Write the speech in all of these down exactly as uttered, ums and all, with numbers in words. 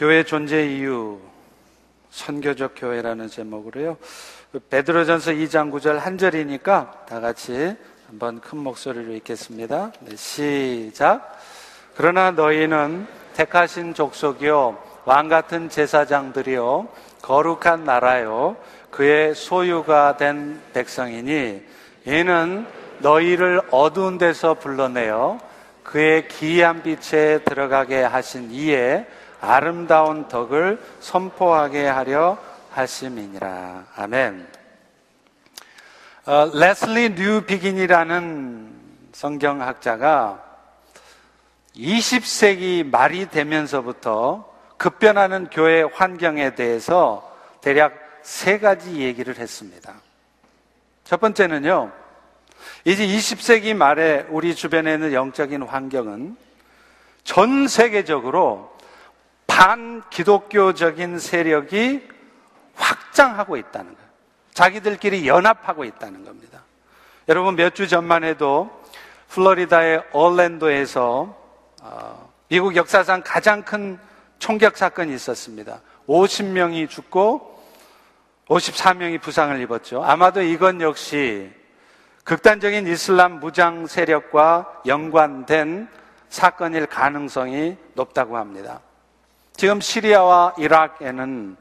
교회 존재 이유, 선교적 교회라는 제목으로요. 베드로전서 이 장 구 절 한 절이니까 다 같이 한번 큰 목소리로 읽겠습니다. 네, 시작. 그러나 너희는 택하신 족속이요 왕같은 제사장들이요 거룩한 나라요 그의 소유가 된 백성이니 이는 너희를 어두운 데서 불러내어 그의 기이한 빛에 들어가게 하신 이에 아름다운 덕을 선포하게 하려 하심이니라. 아멘. 어, 레슬리 뉴비긴이라는 성경학자가 이십 세기 말이 되면서부터 급변하는 교회 환경에 대해서 대략 세 가지 얘기를 했습니다. 첫 번째는요, 이제 이십 세기 말에 우리 주변에 있는 영적인 환경은 전 세계적으로 반기독교적인 세력이 확장하고 있다는 거예요. 자기들끼리 연합하고 있다는 겁니다. 여러분, 몇 주 전만 해도 플로리다의 올랜도에서 미국 역사상 가장 큰 총격 사건이 있었습니다. 오십 명이 죽고 오십사 명이 부상을 입었죠. 아마도 이건 역시 극단적인 이슬람 무장 세력과 연관된 사건일 가능성이 높다고 합니다. 지금 시리아와 이라크에는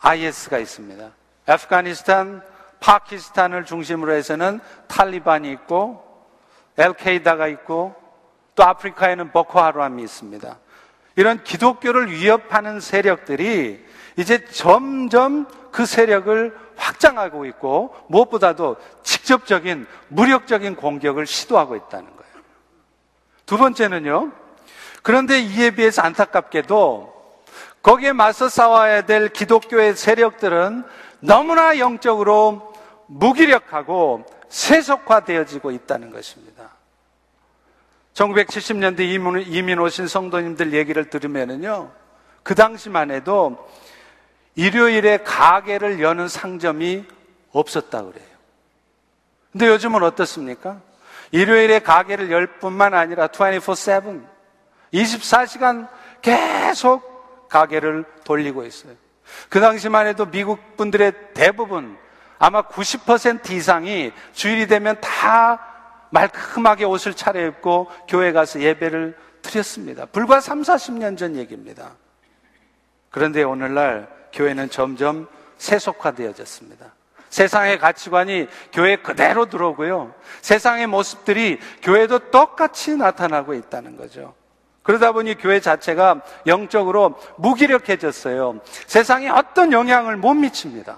아이에스가 있습니다. 아프가니스탄, 파키스탄을 중심으로 해서는 탈리반이 있고 엘카이다가 있고 또 아프리카에는 보코하람이 있습니다. 이런 기독교를 위협하는 세력들이 이제 점점 그 세력을 확장하고 있고 무엇보다도 직접적인 무력적인 공격을 시도하고 있다는 거예요. 두 번째는요, 그런데 이에 비해서 안타깝게도 거기에 맞서 싸워야 될 기독교의 세력들은 너무나 영적으로 무기력하고 세속화되어지고 있다는 것입니다. 천구백칠십 년대 이민, 이민 오신 성도님들 얘기를 들으면요, 그 당시만 해도 일요일에 가게를 여는 상점이 없었다고 그래요. 근데 요즘은 어떻습니까? 일요일에 가게를 열 뿐만 아니라 이십사 시간, 이십사 시간 계속 가게를 돌리고 있어요. 그 당시만 해도 미국 분들의 대부분, 아마 구십 퍼센트 이상이 주일이 되면 다 말끔하게 옷을 차려입고 교회 가서 예배를 드렸습니다. 불과 삼사십 년 전 얘기입니다. 그런데 오늘날 교회는 점점 세속화되어졌습니다. 세상의 가치관이 교회 그대로 들어오고요, 세상의 모습들이 교회도 똑같이 나타나고 있다는 거죠. 그러다 보니 교회 자체가 영적으로 무기력해졌어요. 세상에 어떤 영향을 못 미칩니다.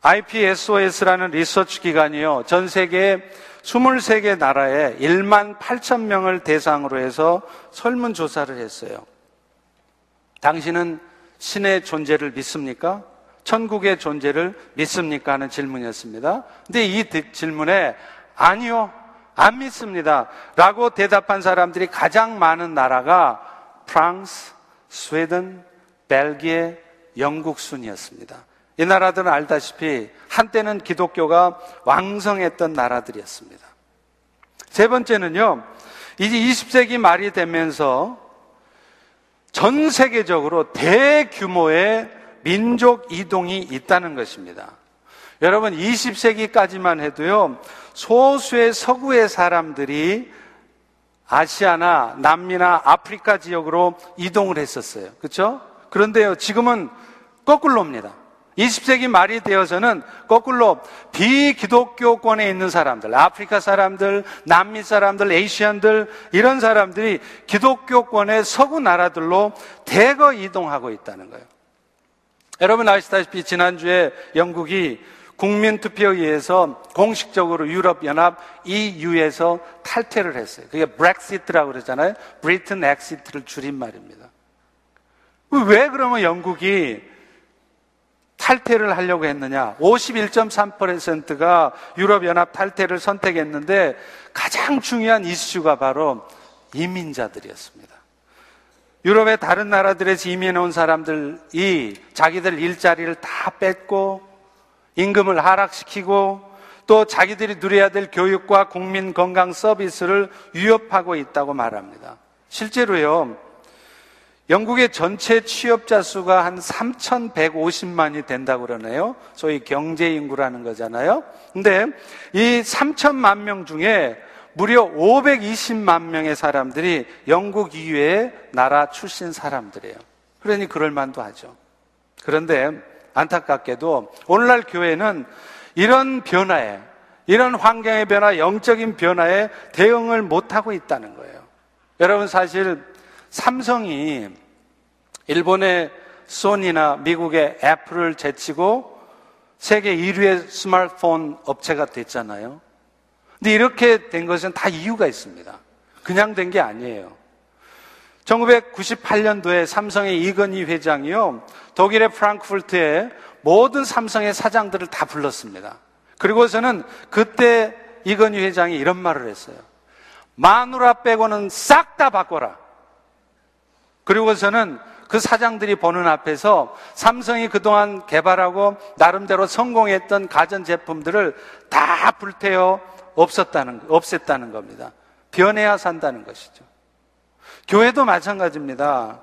아이피에스오에스라는 리서치 기관이요, 전 세계 이십삼 개 나라에 만 팔천 명을 대상으로 해서 설문조사를 했어요. 당신은 신의 존재를 믿습니까? 천국의 존재를 믿습니까? 하는 질문이었습니다. 근데 이 질문에 아니요, 안 믿습니다 라고 대답한 사람들이 가장 많은 나라가 프랑스, 스웨덴, 벨기에, 영국 순이었습니다. 이 나라들은 알다시피 한때는 기독교가 왕성했던 나라들이었습니다. 세 번째는요, 이제 이십 세기 말이 되면서 전 세계적으로 대규모의 민족 이동이 있다는 것입니다. 여러분, 이십 세기까지만 해도요, 소수의 서구의 사람들이 아시아나 남미나 아프리카 지역으로 이동을 했었어요. 그렇죠? 그런데요, 지금은 거꾸로입니다. 이십 세기 말이 되어서는 거꾸로 비기독교권에 있는 사람들, 아프리카 사람들, 남미 사람들, 에이시안들, 이런 사람들이 기독교권의 서구 나라들로 대거 이동하고 있다는 거예요. 여러분 아시다시피 지난주에 영국이 국민투표에 의해서 공식적으로 유럽연합 이유에서 탈퇴를 했어요. 그게 브렉시트라고 그러잖아요. 브리튼 엑시트를 줄인 말입니다. 왜 그러면 영국이 탈퇴를 하려고 했느냐? 오십일 점 삼 퍼센트가 유럽연합 탈퇴를 선택했는데 가장 중요한 이슈가 바로 이민자들이었습니다. 유럽의 다른 나라들에서 이민해온 사람들이 자기들 일자리를 다 뺏고 임금을 하락시키고 또 자기들이 누려야 될 교육과 국민 건강 서비스를 위협하고 있다고 말합니다. 실제로요, 영국의 전체 취업자 수가 한 삼천백오십만이 된다고 그러네요. 소위 경제 인구라는 거잖아요. 근데 이 삼천만 명 중에 무려 오백이십만 명의 사람들이 영국 이외의 나라 출신 사람들이에요. 그러니 그럴 만도 하죠. 그런데 안타깝게도 오늘날 교회는 이런 변화에, 이런 환경의 변화, 영적인 변화에 대응을 못하고 있다는 거예요. 여러분, 사실 삼성이 일본의 소니나 미국의 애플을 제치고 세계 일 위의 스마트폰 업체가 됐잖아요. 근데 이렇게 된 것은 다 이유가 있습니다. 그냥 된 게 아니에요. 천구백구십팔 년도에 삼성의 이건희 회장이요, 독일의 프랑크푸르트에 모든 삼성의 사장들을 다 불렀습니다. 그리고서는 그때 이건희 회장이 이런 말을 했어요. 마누라 빼고는 싹 다 바꿔라. 그리고서는 그 사장들이 보는 앞에서 삼성이 그동안 개발하고 나름대로 성공했던 가전제품들을 다 불태워 없었다는, 없앴다는 겁니다. 변해야 산다는 것이죠. 교회도 마찬가지입니다.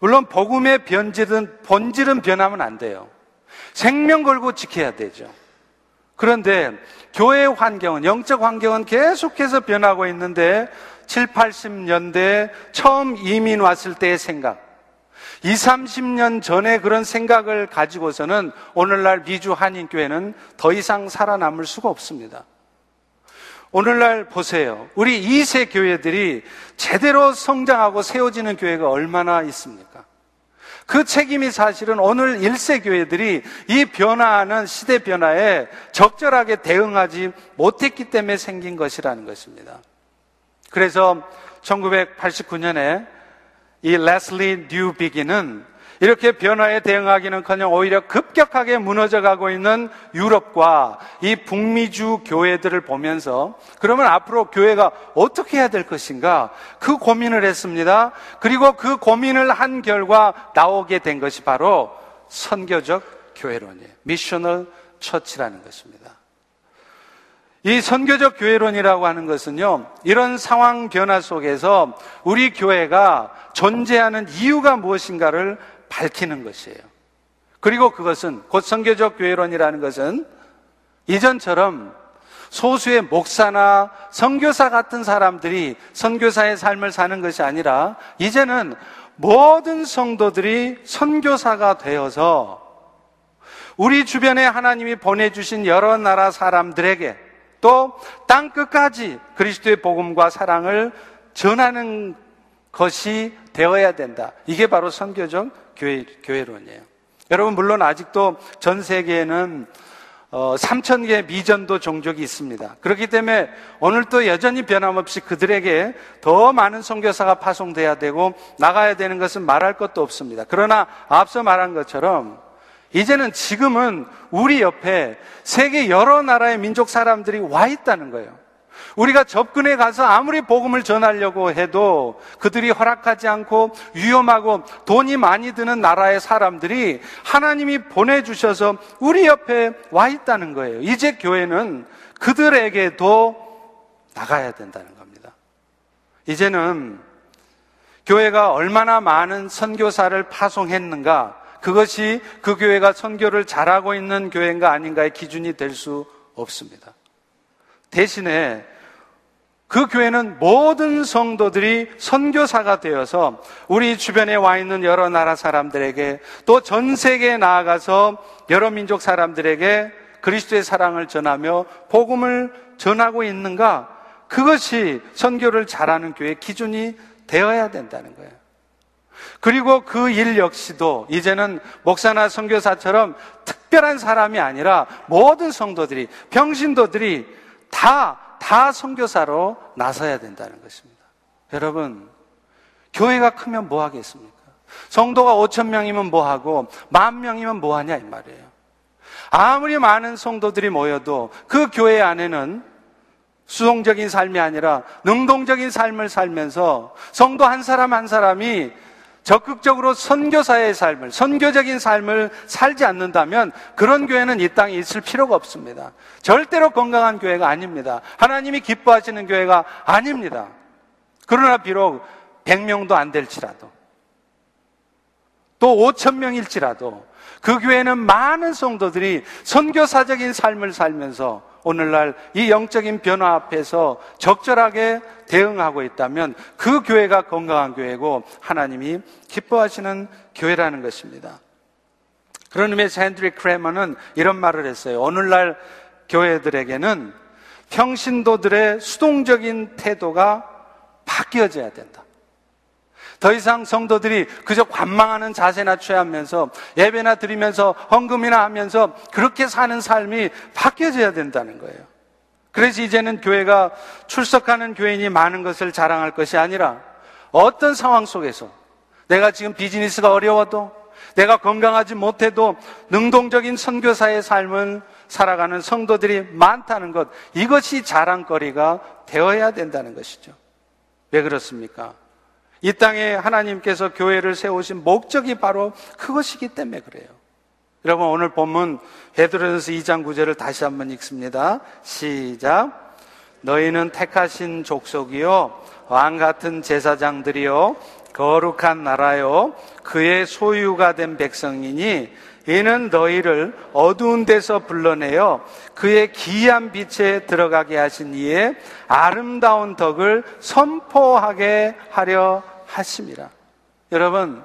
물론 복음의 변질은, 본질은 변하면 안 돼요. 생명 걸고 지켜야 되죠. 그런데 교회의 환경은, 영적 환경은 계속해서 변하고 있는데 칠십, 팔십 년대에 처음 이민 왔을 때의 생각, 이십, 삼십 년 전에 그런 생각을 가지고서는 오늘날 미주 한인교회는 더 이상 살아남을 수가 없습니다. 오늘날 보세요. 우리 이 세 교회들이 제대로 성장하고 세워지는 교회가 얼마나 있습니까? 그 책임이 사실은 오늘 일 세 교회들이 이 변화하는 시대 변화에 적절하게 대응하지 못했기 때문에 생긴 것이라는 것입니다. 그래서 천구백팔십구 년에 이 레슬리 뉴비기는 이렇게 변화에 대응하기는커녕 오히려 급격하게 무너져가고 있는 유럽과 이 북미주 교회들을 보면서 그러면 앞으로 교회가 어떻게 해야 될 것인가, 그 고민을 했습니다. 그리고 그 고민을 한 결과 나오게 된 것이 바로 선교적 교회론이에요. 미셔널 처치라는 것입니다. 이 선교적 교회론이라고 하는 것은요, 이런 상황 변화 속에서 우리 교회가 존재하는 이유가 무엇인가를 밝히는 것이에요. 그리고 그것은, 곧 선교적 교회론이라는 것은 이전처럼 소수의 목사나 선교사 같은 사람들이 선교사의 삶을 사는 것이 아니라 이제는 모든 성도들이 선교사가 되어서 우리 주변에 하나님이 보내주신 여러 나라 사람들에게, 또 땅 끝까지 그리스도의 복음과 사랑을 전하는 것이 되어야 된다. 이게 바로 선교적 교회, 교회론이에요. 여러분, 물론 아직도 전 세계에는 어, 삼천 개 미전도 종족이 있습니다. 그렇기 때문에 오늘도 여전히 변함없이 그들에게 더 많은 선교사가 파송돼야 되고 나가야 되는 것은 말할 것도 없습니다. 그러나 앞서 말한 것처럼 이제는, 지금은 우리 옆에 세계 여러 나라의 민족 사람들이 와 있다는 거예요. 우리가 접근해 가서 아무리 복음을 전하려고 해도 그들이 허락하지 않고 위험하고 돈이 많이 드는 나라의 사람들이 하나님이 보내주셔서 우리 옆에 와 있다는 거예요. 이제 교회는 그들에게도 나가야 된다는 겁니다. 이제는 교회가 얼마나 많은 선교사를 파송했는가, 그것이 그 교회가 선교를 잘하고 있는 교회인가 아닌가의 기준이 될 수 없습니다. 대신에 그 교회는 모든 성도들이 선교사가 되어서 우리 주변에 와 있는 여러 나라 사람들에게, 또 전 세계에 나아가서 여러 민족 사람들에게 그리스도의 사랑을 전하며 복음을 전하고 있는가, 그것이 선교를 잘하는 교회의 기준이 되어야 된다는 거예요. 그리고 그 일 역시도 이제는 목사나 선교사처럼 특별한 사람이 아니라 모든 성도들이, 평신도들이 다, 다 선교사로 나서야 된다는 것입니다. 여러분, 교회가 크면 뭐 하겠습니까? 성도가 오천 명이면 뭐 하고 만 명이면 뭐 하냐 이 말이에요. 아무리 많은 성도들이 모여도 그 교회 안에는 수동적인 삶이 아니라 능동적인 삶을 살면서 성도 한 사람 한 사람이 적극적으로 선교사의 삶을, 선교적인 삶을 살지 않는다면 그런 교회는 이 땅에 있을 필요가 없습니다. 절대로 건강한 교회가 아닙니다. 하나님이 기뻐하시는 교회가 아닙니다. 그러나 비록 백 명도 안 될지라도 또 오천 명일지라도 그 교회는 많은 성도들이 선교사적인 삶을 살면서 오늘날 이 영적인 변화 앞에서 적절하게 대응하고 있다면 그 교회가 건강한 교회고 하나님이 기뻐하시는 교회라는 것입니다. 그런 의미에서 헨드릭 크레머는 이런 말을 했어요. 오늘날 교회들에게는 평신도들의 수동적인 태도가 바뀌어져야 된다. 더 이상 성도들이 그저 관망하는 자세나 취하면서 예배나 드리면서 헌금이나 하면서 그렇게 사는 삶이 바뀌어져야 된다는 거예요. 그래서 이제는 교회가 출석하는 교인이 많은 것을 자랑할 것이 아니라 어떤 상황 속에서 내가 지금 비즈니스가 어려워도 내가 건강하지 못해도 능동적인 선교사의 삶을 살아가는 성도들이 많다는 것, 이것이 자랑거리가 되어야 된다는 것이죠. 왜 그렇습니까? 이 땅에 하나님께서 교회를 세우신 목적이 바로 그것이기 때문에 그래요. 여러분, 오늘 본문 베드로전서 이 장 구 절을 다시 한번 읽습니다. 시작. 너희는 택하신 족속이요 왕 같은 제사장들이요 거룩한 나라요 그의 소유가 된 백성이니 이는 너희를 어두운 데서 불러내어 그의 기이한 빛에 들어가게 하신 이의 아름다운 덕을 선포하게 하려 하심이라. 여러분,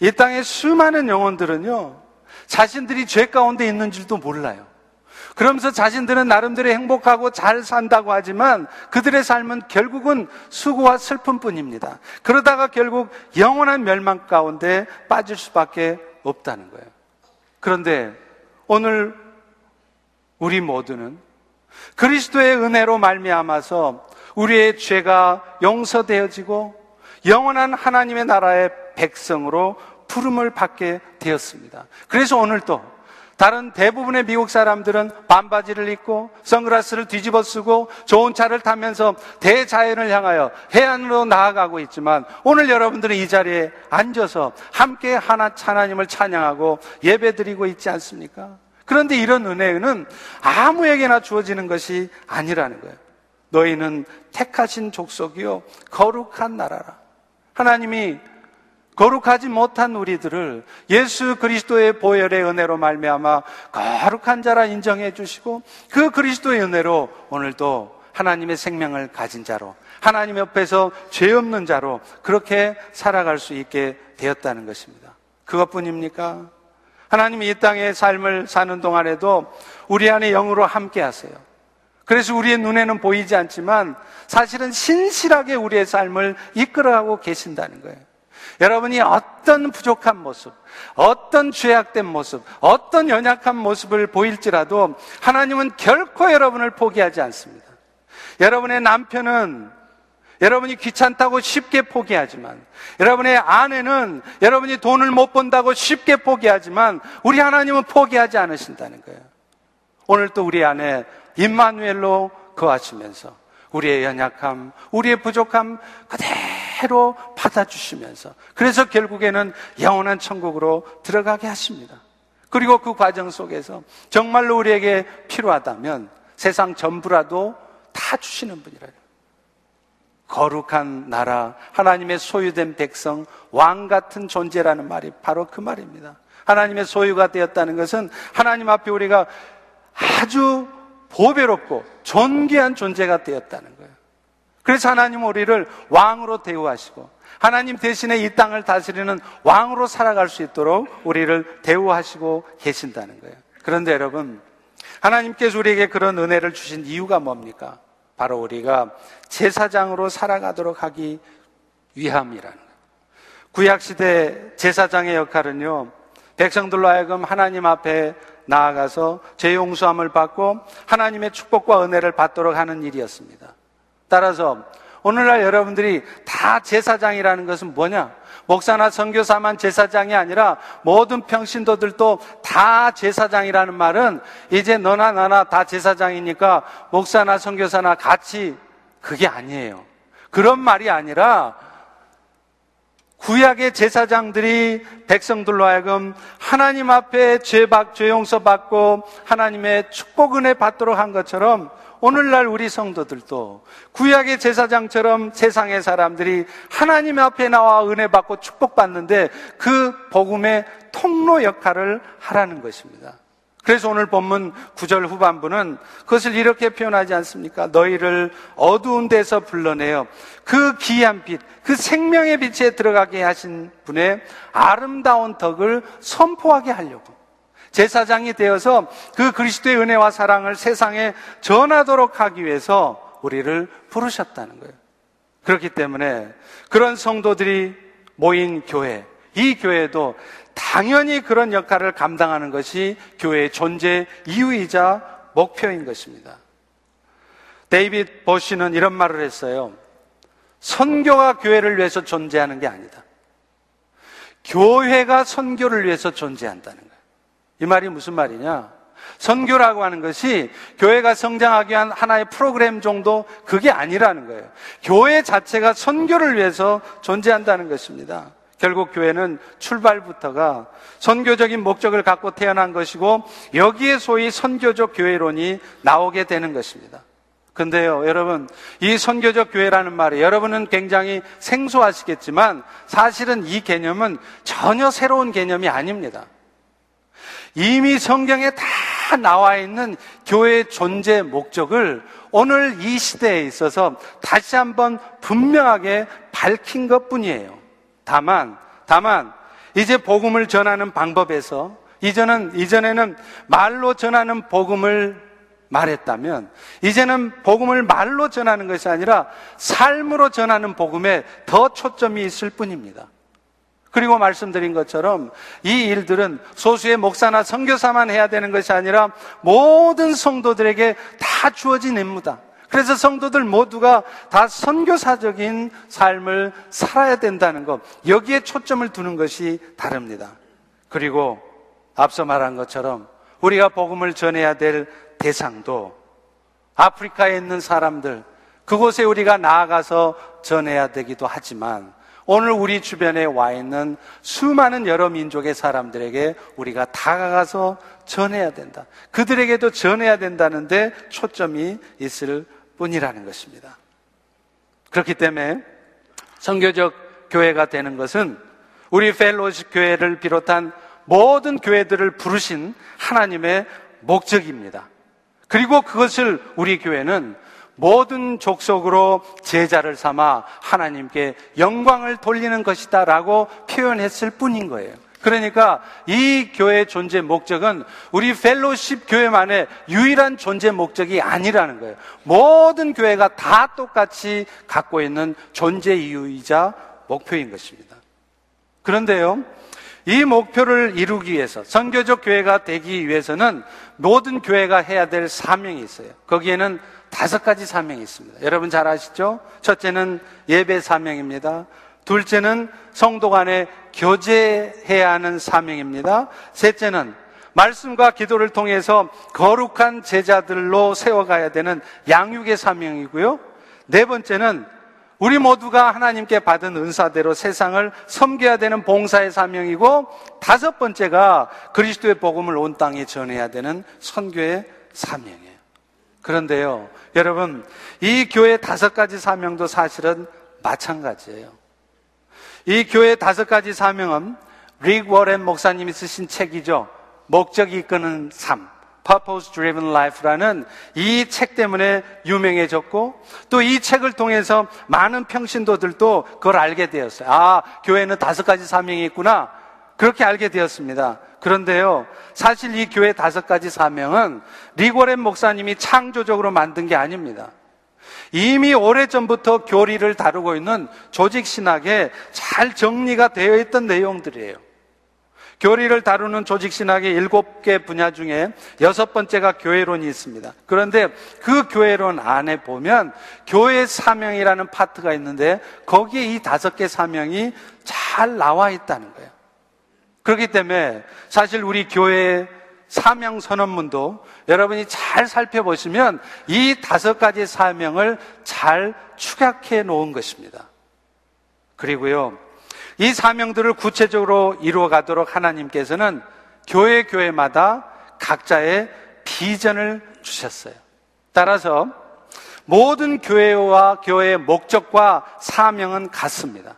이 땅의 수많은 영혼들은요 자신들이 죄 가운데 있는 줄도 몰라요. 그러면서 자신들은 나름대로 행복하고 잘 산다고 하지만 그들의 삶은 결국은 수고와 슬픔뿐입니다. 그러다가 결국 영원한 멸망 가운데 빠질 수밖에 없다는 거예요. 그런데 오늘 우리 모두는 그리스도의 은혜로 말미암아서 우리의 죄가 용서되어지고 영원한 하나님의 나라의 백성으로 부름을 받게 되었습니다. 그래서 오늘도 다른 대부분의 미국 사람들은 반바지를 입고 선글라스를 뒤집어 쓰고 좋은 차를 타면서 대자연을 향하여 해안으로 나아가고 있지만 오늘 여러분들은 이 자리에 앉아서 함께 하나 하나님을 찬양하고 예배드리고 있지 않습니까? 그런데 이런 은혜는 아무에게나 주어지는 것이 아니라는 거예요. 너희는 택하신 족속이요 거룩한 나라라. 하나님이 거룩하지 못한 우리들을 예수 그리스도의 보혈의 은혜로 말미암아 거룩한 자라 인정해 주시고 그 그리스도의 은혜로 오늘도 하나님의 생명을 가진 자로 하나님 옆에서 죄 없는 자로 그렇게 살아갈 수 있게 되었다는 것입니다. 그것뿐입니까? 하나님이 이 땅의 삶을 사는 동안에도 우리 안에 영으로 함께 하세요. 그래서 우리의 눈에는 보이지 않지만 사실은 신실하게 우리의 삶을 이끌어가고 계신다는 거예요. 여러분이 어떤 부족한 모습, 어떤 죄악된 모습, 어떤 연약한 모습을 보일지라도 하나님은 결코 여러분을 포기하지 않습니다. 여러분의 남편은 여러분이 귀찮다고 쉽게 포기하지만, 여러분의 아내는 여러분이 돈을 못 번다고 쉽게 포기하지만 우리 하나님은 포기하지 않으신다는 거예요. 오늘 또 우리 안에 임마누엘로 거하시면서 우리의 연약함, 우리의 부족함 그대로 받아주시면서 그래서 결국에는 영원한 천국으로 들어가게 하십니다. 그리고 그 과정 속에서 정말로 우리에게 필요하다면 세상 전부라도 다 주시는 분이라요. 거룩한 나라, 하나님의 소유된 백성, 왕 같은 존재라는 말이 바로 그 말입니다. 하나님의 소유가 되었다는 것은 하나님 앞에 우리가 아주 보배롭고 존귀한 존재가 되었다는 거예요. 그래서 하나님 우리를 왕으로 대우하시고 하나님 대신에 이 땅을 다스리는 왕으로 살아갈 수 있도록 우리를 대우하시고 계신다는 거예요. 그런데 여러분, 하나님께서 우리에게 그런 은혜를 주신 이유가 뭡니까? 바로 우리가 제사장으로 살아가도록 하기 위함이라는 거예요. 구약시대 제사장의 역할은요 백성들로 하여금 하나님 앞에 나아가서 죄 용서함을 받고 하나님의 축복과 은혜를 받도록 하는 일이었습니다. 따라서 오늘날 여러분들이 다 제사장이라는 것은 뭐냐? 목사나 선교사만 제사장이 아니라 모든 평신도들도 다 제사장이라는 말은 이제 너나 나나 다 제사장이니까 목사나 선교사나 같이, 그게 아니에요. 그런 말이 아니라 구약의 제사장들이 백성들로 하여금 하나님 앞에 죄 용서받고 하나님의 축복 은혜 받도록 한 것처럼 오늘날 우리 성도들도 구약의 제사장처럼 세상의 사람들이 하나님 앞에 나와 은혜 받고 축복받는데 그 복음의 통로 역할을 하라는 것입니다. 그래서 오늘 본문 구 절 후반부는 그것을 이렇게 표현하지 않습니까? 너희를 어두운 데서 불러내어 그 기이한 빛, 그 생명의 빛에 들어가게 하신 분의 아름다운 덕을 선포하게 하려고 제사장이 되어서 그 그리스도의 은혜와 사랑을 세상에 전하도록 하기 위해서 우리를 부르셨다는 거예요. 그렇기 때문에 그런 성도들이 모인 교회, 이 교회도 당연히 그런 역할을 감당하는 것이 교회의 존재 이유이자 목표인 것입니다. 데이빗 버시는 이런 말을 했어요. 선교가 교회를 위해서 존재하는 게 아니다. 교회가 선교를 위해서 존재한다는 거예요. 이 말이 무슨 말이냐? 선교라고 하는 것이 교회가 성장하기 위한 하나의 프로그램 정도 그게 아니라는 거예요. 교회 자체가 선교를 위해서 존재한다는 것입니다. 결국 교회는 출발부터가 선교적인 목적을 갖고 태어난 것이고 여기에 소위 선교적 교회론이 나오게 되는 것입니다. 근데요 여러분, 이 선교적 교회라는 말이 여러분은 굉장히 생소하시겠지만 사실은 이 개념은 전혀 새로운 개념이 아닙니다. 이미 성경에 다 나와 있는 교회의 존재 목적을 오늘 이 시대에 있어서 다시 한번 분명하게 밝힌 것뿐이에요. 다만, 다만 이제 복음을 전하는 방법에서 이전은, 이전에는 말로 전하는 복음을 말했다면 이제는 복음을 말로 전하는 것이 아니라 삶으로 전하는 복음에 더 초점이 있을 뿐입니다. 그리고 말씀드린 것처럼 이 일들은 소수의 목사나 선교사만 해야 되는 것이 아니라 모든 성도들에게 다 주어진 임무다. 그래서 성도들 모두가 다 선교사적인 삶을 살아야 된다는 것, 여기에 초점을 두는 것이 다릅니다. 그리고 앞서 말한 것처럼 우리가 복음을 전해야 될 대상도 아프리카에 있는 사람들, 그곳에 우리가 나아가서 전해야 되기도 하지만 오늘 우리 주변에 와 있는 수많은 여러 민족의 사람들에게 우리가 다가가서 전해야 된다. 그들에게도 전해야 된다는데 초점이 있을 뿐이라는 것입니다. 그렇기 때문에 선교적 교회가 되는 것은 우리 펠로우십 교회를 비롯한 모든 교회들을 부르신 하나님의 목적입니다. 그리고 그것을 우리 교회는 모든 족속으로 제자를 삼아 하나님께 영광을 돌리는 것이다 라고 표현했을 뿐인 거예요. 그러니까 이 교회의 존재 목적은 우리 펠로십 교회만의 유일한 존재 목적이 아니라는 거예요. 모든 교회가 다 똑같이 갖고 있는 존재 이유이자 목표인 것입니다. 그런데요, 이 목표를 이루기 위해서, 선교적 교회가 되기 위해서는 모든 교회가 해야 될 사명이 있어요. 거기에는 다섯 가지 사명이 있습니다. 여러분 잘 아시죠? 첫째는 예배 사명입니다. 둘째는 성도 간에 교제해야 하는 사명입니다. 셋째는 말씀과 기도를 통해서 거룩한 제자들로 세워가야 되는 양육의 사명이고요. 네 번째는 우리 모두가 하나님께 받은 은사대로 세상을 섬겨야 되는 봉사의 사명이고, 다섯 번째가 그리스도의 복음을 온 땅에 전해야 되는 선교의 사명이에요. 그런데요, 여러분, 이 교회 다섯 가지 사명도 사실은 마찬가지예요. 이 교회 다섯 가지 사명은 릭 워렌 목사님이 쓰신 책이죠. 목적이 이끄는 삶, Purpose Driven Life라는 이 책 때문에 유명해졌고, 또 이 책을 통해서 많은 평신도들도 그걸 알게 되었어요. 아, 교회는 다섯 가지 사명이 있구나. 그렇게 알게 되었습니다. 그런데요, 사실 이 교회 다섯 가지 사명은 리고렌 목사님이 창조적으로 만든 게 아닙니다. 이미 오래전부터 교리를 다루고 있는 조직신학에 잘 정리가 되어 있던 내용들이에요. 교리를 다루는 조직신학의 일곱 개 분야 중에 여섯 번째가 교회론이 있습니다. 그런데 그 교회론 안에 보면 교회 사명이라는 파트가 있는데 거기에 이 다섯 개 사명이 잘 나와 있다는 거예요. 그렇기 때문에 사실 우리 교회의 사명 선언문도 여러분이 잘 살펴보시면 이 다섯 가지 사명을 잘 축약해 놓은 것입니다. 그리고요, 이 사명들을 구체적으로 이루어가도록 하나님께서는 교회 교회마다 각자의 비전을 주셨어요. 따라서 모든 교회와 교회의 목적과 사명은 같습니다.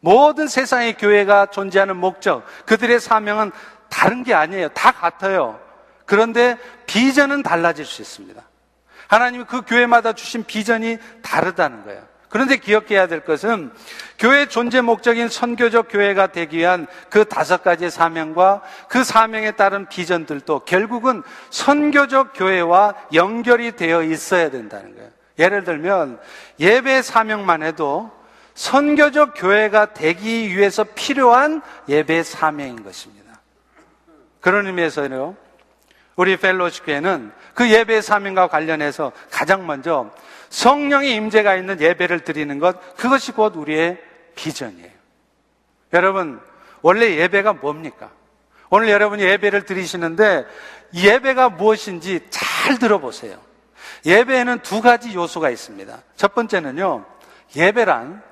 모든 세상의 교회가 존재하는 목적, 그들의 사명은 다른 게 아니에요. 다 같아요. 그런데 비전은 달라질 수 있습니다. 하나님이 그 교회마다 주신 비전이 다르다는 거예요. 그런데 기억해야 될 것은 교회의 존재 목적인 선교적 교회가 되기 위한 그 다섯 가지의 사명과 그 사명에 따른 비전들도 결국은 선교적 교회와 연결이 되어 있어야 된다는 거예요. 예를 들면 예배 사명만 해도 선교적 교회가 되기 위해서 필요한 예배 사명인 것입니다. 그런 의미에서요, 우리 펠로우십 교회는 그 예배 사명과 관련해서 가장 먼저 성령의 임재가 있는 예배를 드리는 것, 그것이 곧 우리의 비전이에요. 여러분, 원래 예배가 뭡니까? 오늘 여러분이 예배를 드리시는데 예배가 무엇인지 잘 들어보세요. 예배에는 두 가지 요소가 있습니다. 첫 번째는요, 예배란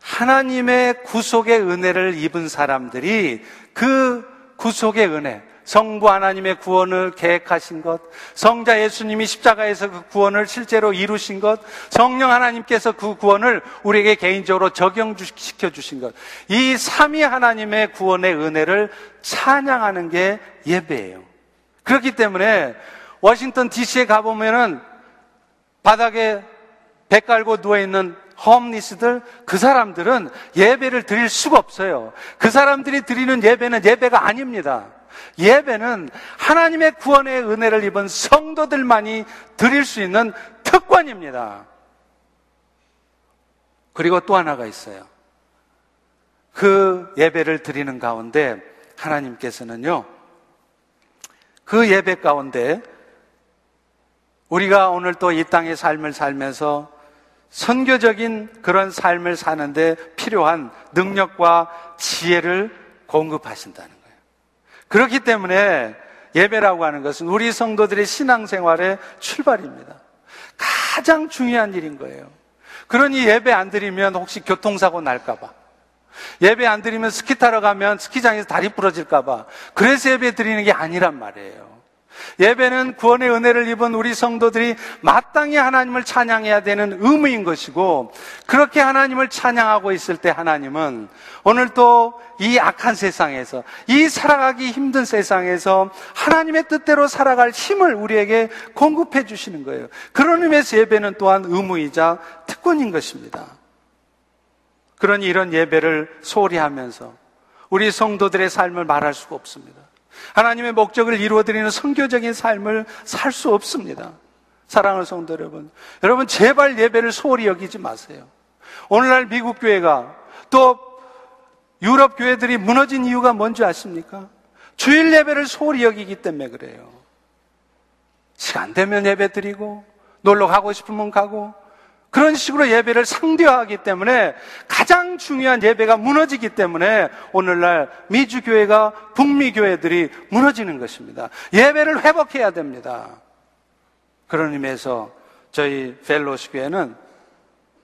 하나님의 구속의 은혜를 입은 사람들이 그 구속의 은혜, 성부 하나님의 구원을 계획하신 것, 성자 예수님이 십자가에서 그 구원을 실제로 이루신 것, 성령 하나님께서 그 구원을 우리에게 개인적으로 적용시켜 주신 것, 이 삼위 하나님의 구원의 은혜를 찬양하는 게 예배예요. 그렇기 때문에 워싱턴 디씨에 가보면은 바닥에 배 깔고 누워있는 홈리스들, 그 사람들은 예배를 드릴 수가 없어요. 그 사람들이 드리는 예배는 예배가 아닙니다. 예배는 하나님의 구원의 은혜를 입은 성도들만이 드릴 수 있는 특권입니다. 그리고 또 하나가 있어요. 그 예배를 드리는 가운데 하나님께서는요, 그 예배 가운데 우리가 오늘 또 이 땅의 삶을 살면서 선교적인 그런 삶을 사는데 필요한 능력과 지혜를 공급하신다는 거예요. 그렇기 때문에 예배라고 하는 것은 우리 성도들의 신앙생활의 출발입니다. 가장 중요한 일인 거예요. 그러니 예배 안 드리면 혹시 교통사고 날까 봐, 예배 안 드리면 스키 타러 가면 스키장에서 다리 부러질까 봐, 그래서 예배 드리는 게 아니란 말이에요. 예배는 구원의 은혜를 입은 우리 성도들이 마땅히 하나님을 찬양해야 되는 의무인 것이고, 그렇게 하나님을 찬양하고 있을 때 하나님은 오늘 또 이 악한 세상에서, 이 살아가기 힘든 세상에서 하나님의 뜻대로 살아갈 힘을 우리에게 공급해 주시는 거예요. 그런 의미에서 예배는 또한 의무이자 특권인 것입니다. 그러니 이런 예배를 소홀히 하면서 우리 성도들의 삶을 말할 수가 없습니다. 하나님의 목적을 이루어드리는 선교적인 삶을 살 수 없습니다. 사랑하는 성도 여러분, 여러분 제발 예배를 소홀히 여기지 마세요. 오늘날 미국 교회가 또 유럽 교회들이 무너진 이유가 뭔지 아십니까? 주일 예배를 소홀히 여기기 때문에 그래요. 시간 되면 예배 드리고, 놀러 가고 싶으면 가고, 그런 식으로 예배를 상대화하기 때문에, 가장 중요한 예배가 무너지기 때문에 오늘날 미주교회가 북미교회들이 무너지는 것입니다. 예배를 회복해야 됩니다. 그런 의미에서 저희 펠로우십 교회는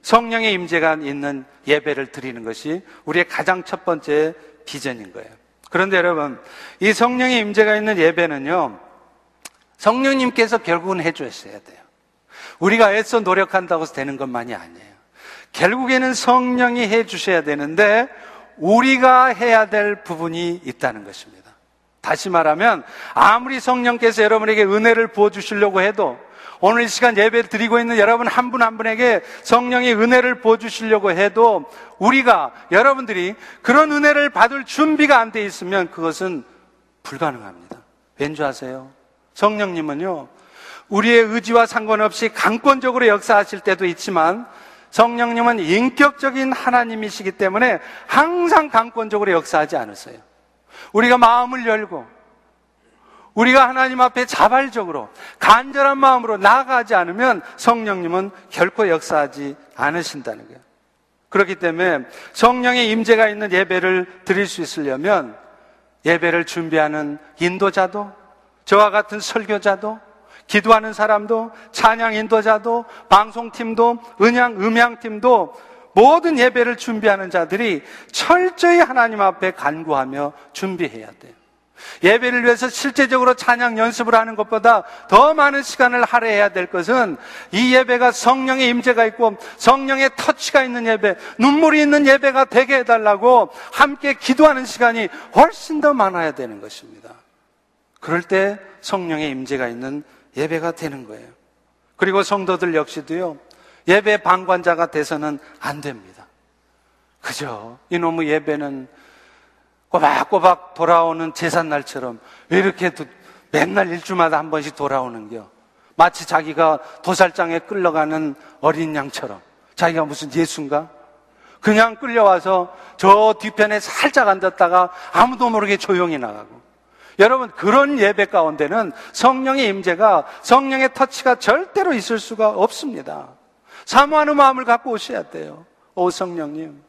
성령의 임재가 있는 예배를 드리는 것이 우리의 가장 첫 번째 비전인 거예요. 그런데 여러분, 이 성령의 임재가 있는 예배는요, 성령님께서 결국은 해주셔야 돼요. 우리가 애써 노력한다고 해서 되는 것만이 아니에요. 결국에는 성령이 해 주셔야 되는데 우리가 해야 될 부분이 있다는 것입니다. 다시 말하면 아무리 성령께서 여러분에게 은혜를 부어 주시려고 해도, 오늘 이 시간 예배를 드리고 있는 여러분 한 분 한 분에게 성령이 은혜를 부어 주시려고 해도, 우리가, 여러분들이 그런 은혜를 받을 준비가 안 돼 있으면 그것은 불가능합니다. 왠지 아세요? 성령님은요, 우리의 의지와 상관없이 강권적으로 역사하실 때도 있지만 성령님은 인격적인 하나님이시기 때문에 항상 강권적으로 역사하지 않으세요. 우리가 마음을 열고, 우리가 하나님 앞에 자발적으로 간절한 마음으로 나아가지 않으면 성령님은 결코 역사하지 않으신다는 거예요. 그렇기 때문에 성령의 임재가 있는 예배를 드릴 수 있으려면 예배를 준비하는 인도자도, 저와 같은 설교자도, 기도하는 사람도, 찬양 인도자도, 방송팀도, 은양, 음향팀도, 모든 예배를 준비하는 자들이 철저히 하나님 앞에 간구하며 준비해야 돼요. 예배를 위해서 실제적으로 찬양 연습을 하는 것보다 더 많은 시간을 할애해야 될 것은 이 예배가 성령의 임재가 있고 성령의 터치가 있는 예배, 눈물이 있는 예배가 되게 해달라고 함께 기도하는 시간이 훨씬 더 많아야 되는 것입니다. 그럴 때 성령의 임재가 있는 예배가 되는 거예요. 그리고 성도들 역시도요, 예배 방관자가 돼서는 안 됩니다. 그죠? 이놈의 예배는 꼬박꼬박 돌아오는 제삿날처럼 왜 이렇게 맨날 일주마다 한 번씩 돌아오는겨? 마치 자기가 도살장에 끌려가는 어린 양처럼 자기가 무슨 예수인가? 그냥 끌려와서 저 뒤편에 살짝 앉았다가 아무도 모르게 조용히 나가고. 여러분, 그런 예배 가운데는 성령의 임재가, 성령의 터치가 절대로 있을 수가 없습니다. 사모하는 마음을 갖고 오셔야 돼요. 오 성령님,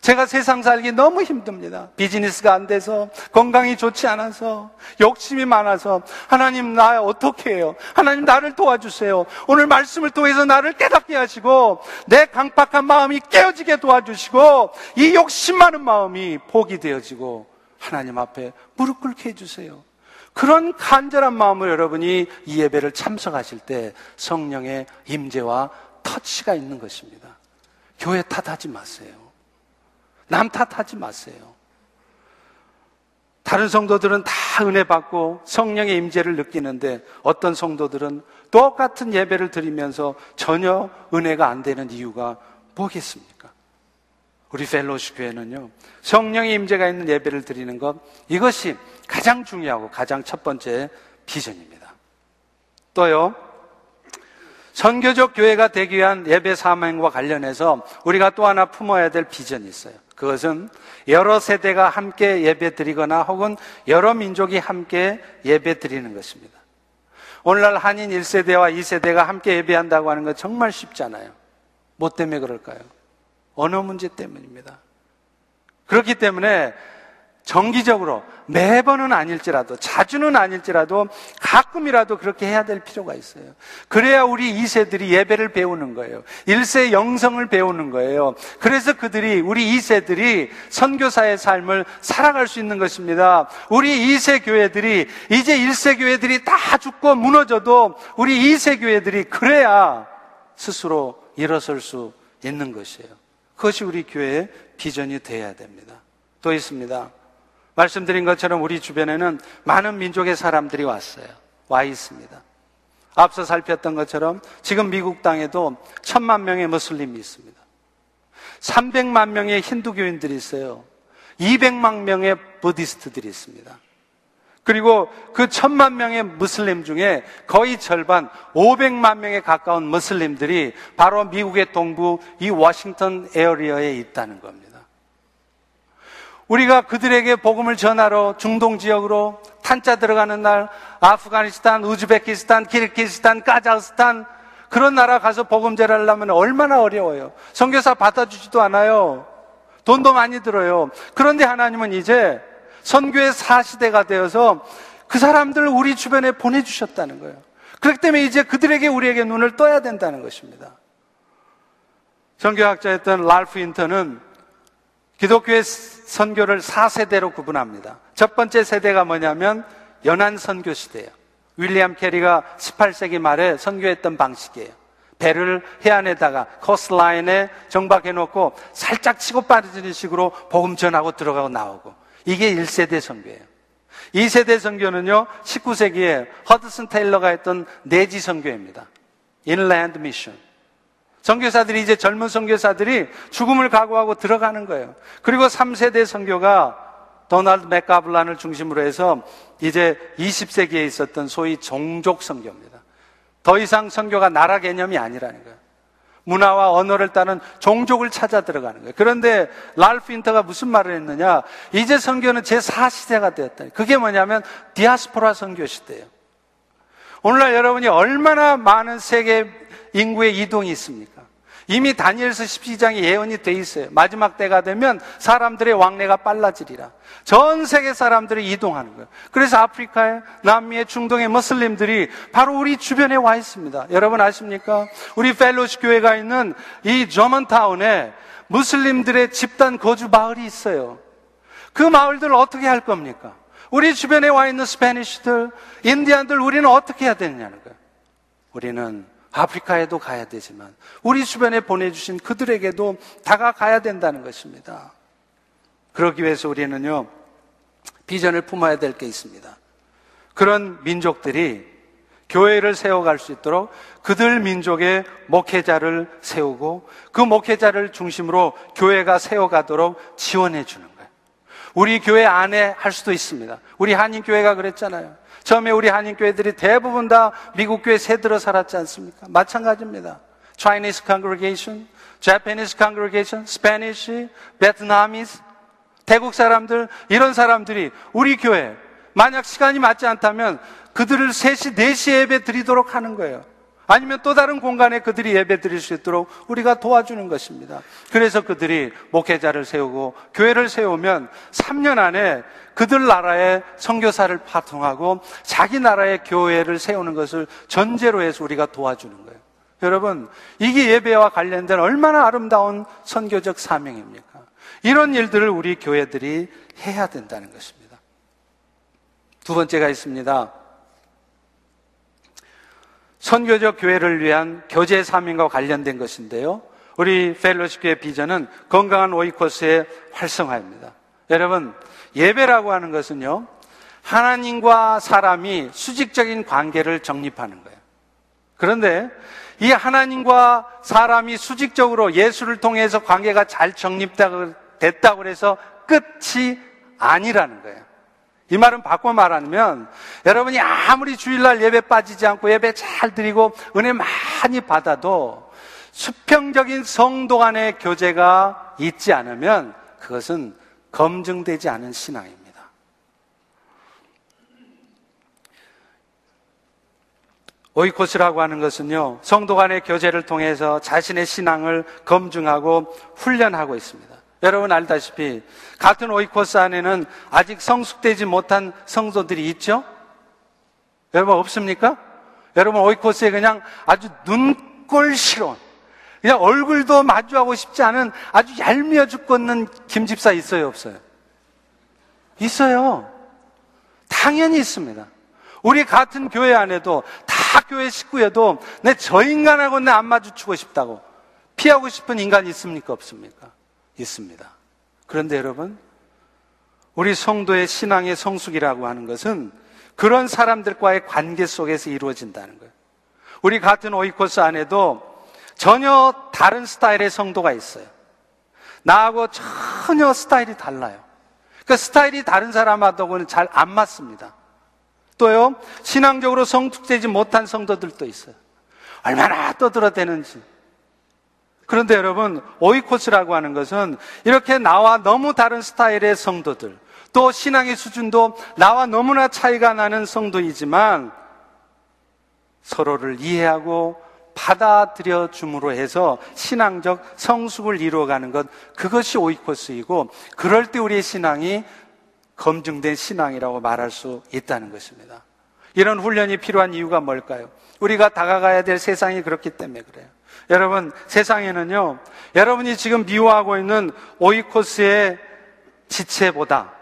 제가 세상 살기 너무 힘듭니다. 비즈니스가 안 돼서, 건강이 좋지 않아서, 욕심이 많아서, 하나님 나 어떻게 해요? 하나님 나를 도와주세요. 오늘 말씀을 통해서 나를 깨닫게 하시고 내 강팍한 마음이 깨어지게 도와주시고 이 욕심 많은 마음이 포기 되어지고 하나님 앞에 무릎 꿇게 해주세요. 그런 간절한 마음으로 여러분이 이 예배를 참석하실 때 성령의 임재와 터치가 있는 것입니다. 교회 탓하지 마세요. 남 탓하지 마세요. 다른 성도들은 다 은혜 받고 성령의 임재를 느끼는데 어떤 성도들은 똑같은 예배를 드리면서 전혀 은혜가 안 되는 이유가 뭐겠습니까? 우리 펠로우십 교회는요, 성령의 임재가 있는 예배를 드리는 것, 이것이 가장 중요하고 가장 첫 번째 비전입니다. 또요, 선교적 교회가 되기 위한 예배 사명과 관련해서 우리가 또 하나 품어야 될 비전이 있어요. 그것은 여러 세대가 함께 예배 드리거나 혹은 여러 민족이 함께 예배 드리는 것입니다. 오늘날 한인 일 세대와 이 세대가 함께 예배한다고 하는 건 정말 쉽잖아요. 뭐 때문에 그럴까요? 언어 문제 때문입니다. 그렇기 때문에 정기적으로, 매번은 아닐지라도, 자주는 아닐지라도 가끔이라도 그렇게 해야 될 필요가 있어요. 그래야 우리 이 세들이 예배를 배우는 거예요. 일 세 영성을 배우는 거예요. 그래서 그들이, 우리 이 세들이 선교사의 삶을 살아갈 수 있는 것입니다. 우리 이 세 교회들이, 이제 일 세 교회들이 다 죽고 무너져도 우리 이 세 교회들이 그래야 스스로 일어설 수 있는 것이에요. 그것이 우리 교회의 비전이 돼야 됩니다. 또 있습니다. 말씀드린 것처럼 우리 주변에는 많은 민족의 사람들이 왔어요. 와 있습니다. 앞서 살폈던 것처럼 지금 미국 땅에도 천만 명의 무슬림이 있습니다. 삼백만 명의 힌두교인들이 있어요. 이백만 명의 부디스트들이 있습니다. 그리고 그 천만 명의 무슬림 중에 거의 절반, 오백만 명에 가까운 무슬림들이 바로 미국의 동부 이 워싱턴 에어리어에 있다는 겁니다. 우리가 그들에게 복음을 전하러 중동 지역으로 탄자 들어가는 날, 아프가니스탄, 우즈베키스탄, 키르기스탄, 카자흐스탄 그런 나라 가서 복음제를 하려면 얼마나 어려워요. 선교사 받아주지도 않아요. 돈도 많이 들어요. 그런데 하나님은 이제 선교의 사시대가 되어서 그 사람들을 우리 주변에 보내주셨다는 거예요. 그렇기 때문에 이제 그들에게, 우리에게 눈을 떠야 된다는 것입니다. 선교학자였던 랄프 인턴은 기독교의 선교를 사 세대로 구분합니다. 첫 번째 세대가 뭐냐면 연안 선교 시대예요. 윌리엄 캐리가 십팔 세기 말에 선교했던 방식이에요. 배를 해안에다가 코스트라인에 정박해놓고 살짝 치고 빠지는 식으로 복음 전하고 들어가고 나오고, 이게 일 세대 선교예요. 이 세대 선교는요, 십구 세기에 허드슨 테일러가 했던 내지 선교입니다. 인랜드 미션. 선교사들이, 이제 젊은 선교사들이 죽음을 각오하고 들어가는 거예요. 그리고 삼 세대 선교가 도널드 맥가블란을 중심으로 해서 이제 이십 세기에 있었던 소위 종족 선교입니다. 더 이상 선교가 나라 개념이 아니라는 거예요. 문화와 언어를 따른 종족을 찾아 들어가는 거예요. 그런데 랄프 인터가 무슨 말을 했느냐, 이제 선교는 제사 시대가 되었다. 그게 뭐냐면 디아스포라 선교 시대예요. 오늘날 여러분이 얼마나 많은 세계 인구의 이동이 있습니까? 이미 다니엘서 십이 장에 예언이 돼 있어요. 마지막 때가 되면 사람들의 왕래가 빨라지리라. 전 세계 사람들이 이동하는 거예요. 그래서 아프리카에, 남미에, 중동의 무슬림들이 바로 우리 주변에 와 있습니다. 여러분 아십니까? 우리 펠로시 교회가 있는 이 저먼타운에 무슬림들의 집단 거주 마을이 있어요. 그 마을들을 어떻게 할 겁니까? 우리 주변에 와 있는 스페니쉬들, 인디안들 우리는 어떻게 해야 되느냐는 거예요. 우리는 아프리카에도 가야 되지만 우리 주변에 보내주신 그들에게도 다가가야 된다는 것입니다. 그러기 위해서 우리는요, 비전을 품어야 될 게 있습니다. 그런 민족들이 교회를 세워갈 수 있도록 그들 민족의 목회자를 세우고 그 목회자를 중심으로 교회가 세워가도록 지원해 주는 거예요. 우리 교회 안에 할 수도 있습니다. 우리 한인교회가 그랬잖아요. 처음에 우리 한인교회들이 대부분 다 미국 교회 새들어 살았지 않습니까? 마찬가지입니다. Chinese congregation, Japanese congregation, Spanish, Vietnamese, 태국 사람들, 이런 사람들이 우리 교회, 만약 시간이 맞지 않다면 그들을 세 시, 네 시에 예배 드리도록 하는 거예요. 아니면 또 다른 공간에 그들이 예배 드릴 수 있도록 우리가 도와주는 것입니다. 그래서 그들이 목회자를 세우고 교회를 세우면 삼 년 안에 그들 나라에 선교사를 파송하고 자기 나라의 교회를 세우는 것을 전제로 해서 우리가 도와주는 거예요. 여러분, 이게 예배와 관련된 얼마나 아름다운 선교적 사명입니까? 이런 일들을 우리 교회들이 해야 된다는 것입니다. 두 번째가 있습니다. 선교적 교회를 위한 교제 사명과 관련된 것인데요, 우리 펠로십교회 비전은 건강한 오이코스의 활성화입니다. 여러분, 예배라고 하는 것은요, 하나님과 사람이 수직적인 관계를 정립하는 거예요. 그런데 이 하나님과 사람이 수직적으로 예수를 통해서 관계가 잘 정립됐다고 해서 끝이 아니라는 거예요. 이 말은 바꿔 말하면, 여러분이 아무리 주일날 예배 빠지지 않고 예배 잘 드리고 은혜 많이 받아도 수평적인 성도 간의 교제가 있지 않으면 그것은 검증되지 않은 신앙입니다. 오이코스라고 하는 것은요, 성도 간의 교제를 통해서 자신의 신앙을 검증하고 훈련하고 있습니다. 여러분 알다시피 같은 오이코스 안에는 아직 성숙되지 못한 성도들이 있죠? 여러분 없습니까? 여러분 오이코스에 그냥 아주 눈꼴시러운, 그냥 얼굴도 마주하고 싶지 않은 아주 얄미워 죽겠는 김집사 있어요, 없어요? 있어요. 당연히 있습니다. 우리 같은 교회 안에도, 다 교회 식구여도 내 저 인간하고 내 안 마주치고 싶다고 피하고 싶은 인간이 있습니까, 없습니까? 있습니다. 그런데 여러분, 우리 성도의 신앙의 성숙이라고 하는 것은 그런 사람들과의 관계 속에서 이루어진다는 거예요. 우리 같은 오이코스 안에도 전혀 다른 스타일의 성도가 있어요. 나하고 전혀 스타일이 달라요. 그러니까 스타일이 다른 사람하고는 잘 안 맞습니다. 또요, 신앙적으로 성숙되지 못한 성도들도 있어요. 얼마나 떠들어대는지. 그런데 여러분, 오이코스라고 하는 것은 이렇게 나와 너무 다른 스타일의 성도들, 또 신앙의 수준도 나와 너무나 차이가 나는 성도이지만 서로를 이해하고 받아들여 줌으로 해서 신앙적 성숙을 이루어가는 것, 그것이 오이코스이고, 그럴 때 우리의 신앙이 검증된 신앙이라고 말할 수 있다는 것입니다. 이런 훈련이 필요한 이유가 뭘까요? 우리가 다가가야 될 세상이 그렇기 때문에 그래요. 여러분, 세상에는요, 여러분이 지금 미워하고 있는 오이코스의 지체보다,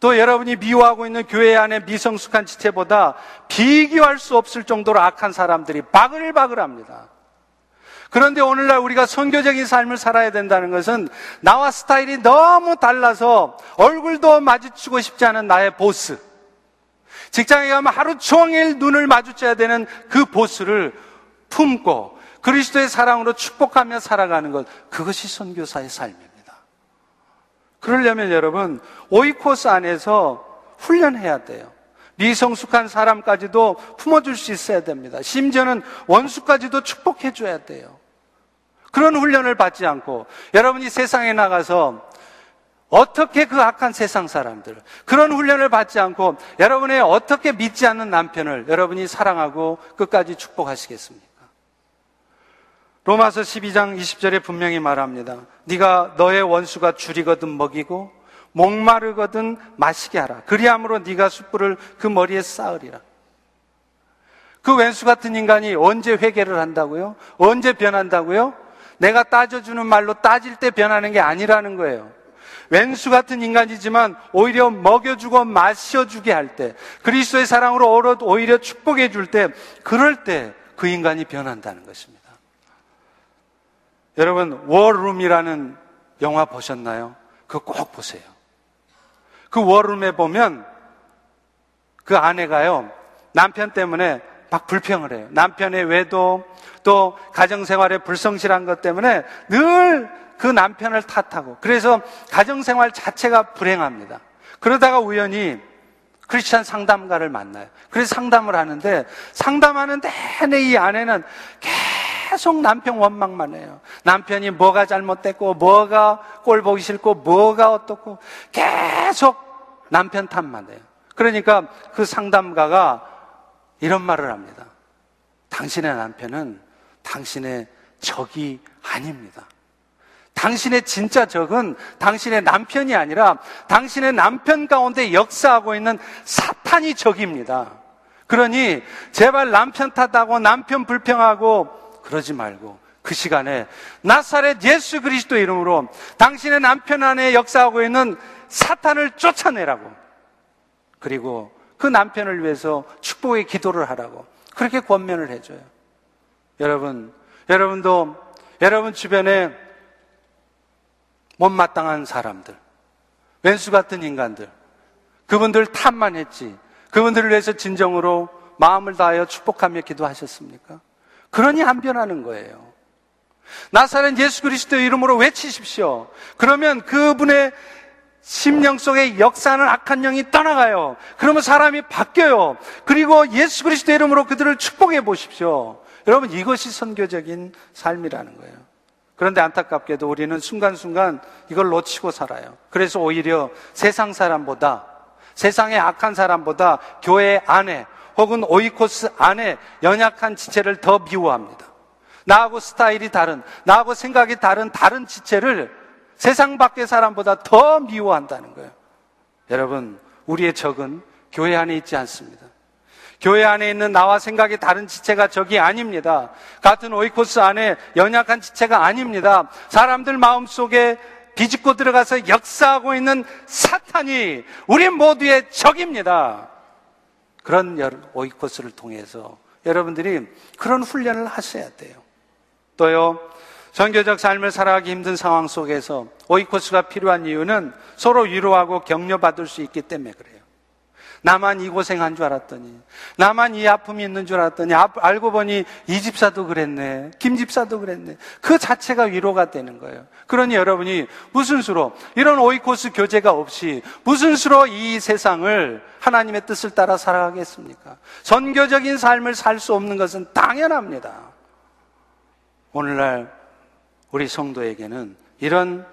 또 여러분이 미워하고 있는 교회 안에 미성숙한 지체보다 비교할 수 없을 정도로 악한 사람들이 바글바글합니다. 그런데 오늘날 우리가 선교적인 삶을 살아야 된다는 것은 나와 스타일이 너무 달라서 얼굴도 마주치고 싶지 않은 나의 보스, 직장에 가면 하루 종일 눈을 마주쳐야 되는 그 보스를 품고 그리스도의 사랑으로 축복하며 살아가는 것, 그것이 선교사의 삶입니다. 그러려면 여러분, 오이코스 안에서 훈련해야 돼요. 미성숙한 사람까지도 품어줄 수 있어야 됩니다. 심지어는 원수까지도 축복해줘야 돼요. 그런 훈련을 받지 않고 여러분이 세상에 나가서 어떻게 그 악한 세상 사람들을, 그런 훈련을 받지 않고 여러분의 어떻게 믿지 않는 남편을 여러분이 사랑하고 끝까지 축복하시겠습니까? 로마서 십이 장 이십 절에 분명히 말합니다. 네가 너의 원수가 줄이거든 먹이고 목마르거든 마시게 하라. 그리함으로 네가 숯불을 그 머리에 쌓으리라. 그 원수 같은 인간이 언제 회개를 한다고요? 언제 변한다고요? 내가 따져주는 말로 따질 때 변하는 게 아니라는 거예요. 왼수 같은 인간이지만 오히려 먹여주고 마셔주게 할 때, 그리스도의 사랑으로 오히려 축복해 줄 때, 그럴 때 그 인간이 변한다는 것입니다. 여러분, 워룸이라는 영화 보셨나요? 그거 꼭 보세요. 그 워룸에 보면 그 아내가요, 남편 때문에 막 불평을 해요. 남편의 외도, 또 가정생활에 불성실한 것 때문에 늘 그 남편을 탓하고, 그래서 가정생활 자체가 불행합니다. 그러다가 우연히 크리스찬 상담가를 만나요. 그래서 상담을 하는데, 상담하는 내내 이 아내는 계속 남편 원망만 해요. 남편이 뭐가 잘못됐고, 뭐가 꼴보기 싫고, 뭐가 어떻고, 계속 남편 탓만 해요. 그러니까 그 상담가가 이런 말을 합니다. 당신의 남편은 당신의 적이 아닙니다. 당신의 진짜 적은 당신의 남편이 아니라 당신의 남편 가운데 역사하고 있는 사탄이 적입니다. 그러니 제발 남편 탓하고 남편 불평하고 그러지 말고, 그 시간에 나사렛 예수 그리스도의 이름으로 당신의 남편 안에 역사하고 있는 사탄을 쫓아내라고, 그리고 그 남편을 위해서 축복의 기도를 하라고 그렇게 권면을 해줘요. 여러분, 여러분도 여러분 주변에 못마땅한 사람들, 왼수 같은 인간들, 그분들 탓만 했지 그분들을 위해서 진정으로 마음을 다하여 축복하며 기도하셨습니까? 그러니 안 변하는 거예요. 나사렛 예수 그리스도의 이름으로 외치십시오. 그러면 그분의 심령 속에 역사하는 악한 영이 떠나가요. 그러면 사람이 바뀌어요. 그리고 예수 그리스도의 이름으로 그들을 축복해 보십시오. 여러분, 이것이 선교적인 삶이라는 거예요. 그런데 안타깝게도 우리는 순간순간 이걸 놓치고 살아요. 그래서 오히려 세상 사람보다, 세상의 악한 사람보다 교회 안에 혹은 오이코스 안에 연약한 지체를 더 미워합니다. 나하고 스타일이 다른, 나하고 생각이 다른 다른 지체를 세상 밖의 사람보다 더 미워한다는 거예요. 여러분, 우리의 적은 교회 안에 있지 않습니다. 교회 안에 있는 나와 생각이 다른 지체가 적이 아닙니다. 같은 오이코스 안에 연약한 지체가 아닙니다. 사람들 마음속에 비집고 들어가서 역사하고 있는 사탄이 우리 모두의 적입니다. 그런 오이코스를 통해서 여러분들이 그런 훈련을 하셔야 돼요. 또요, 선교적 삶을 살아가기 힘든 상황 속에서 오이코스가 필요한 이유는 서로 위로하고 격려받을 수 있기 때문에 그래요. 나만 이 고생한 줄 알았더니, 나만 이 아픔이 있는 줄 알았더니, 알고 보니 이 집사도 그랬네, 김 집사도 그랬네. 그 자체가 위로가 되는 거예요. 그러니 여러분이 무슨 수로, 이런 오이코스 교제가 없이 무슨 수로 이 세상을 하나님의 뜻을 따라 살아가겠습니까? 선교적인 삶을 살 수 없는 것은 당연합니다. 오늘날 우리 성도에게는 이런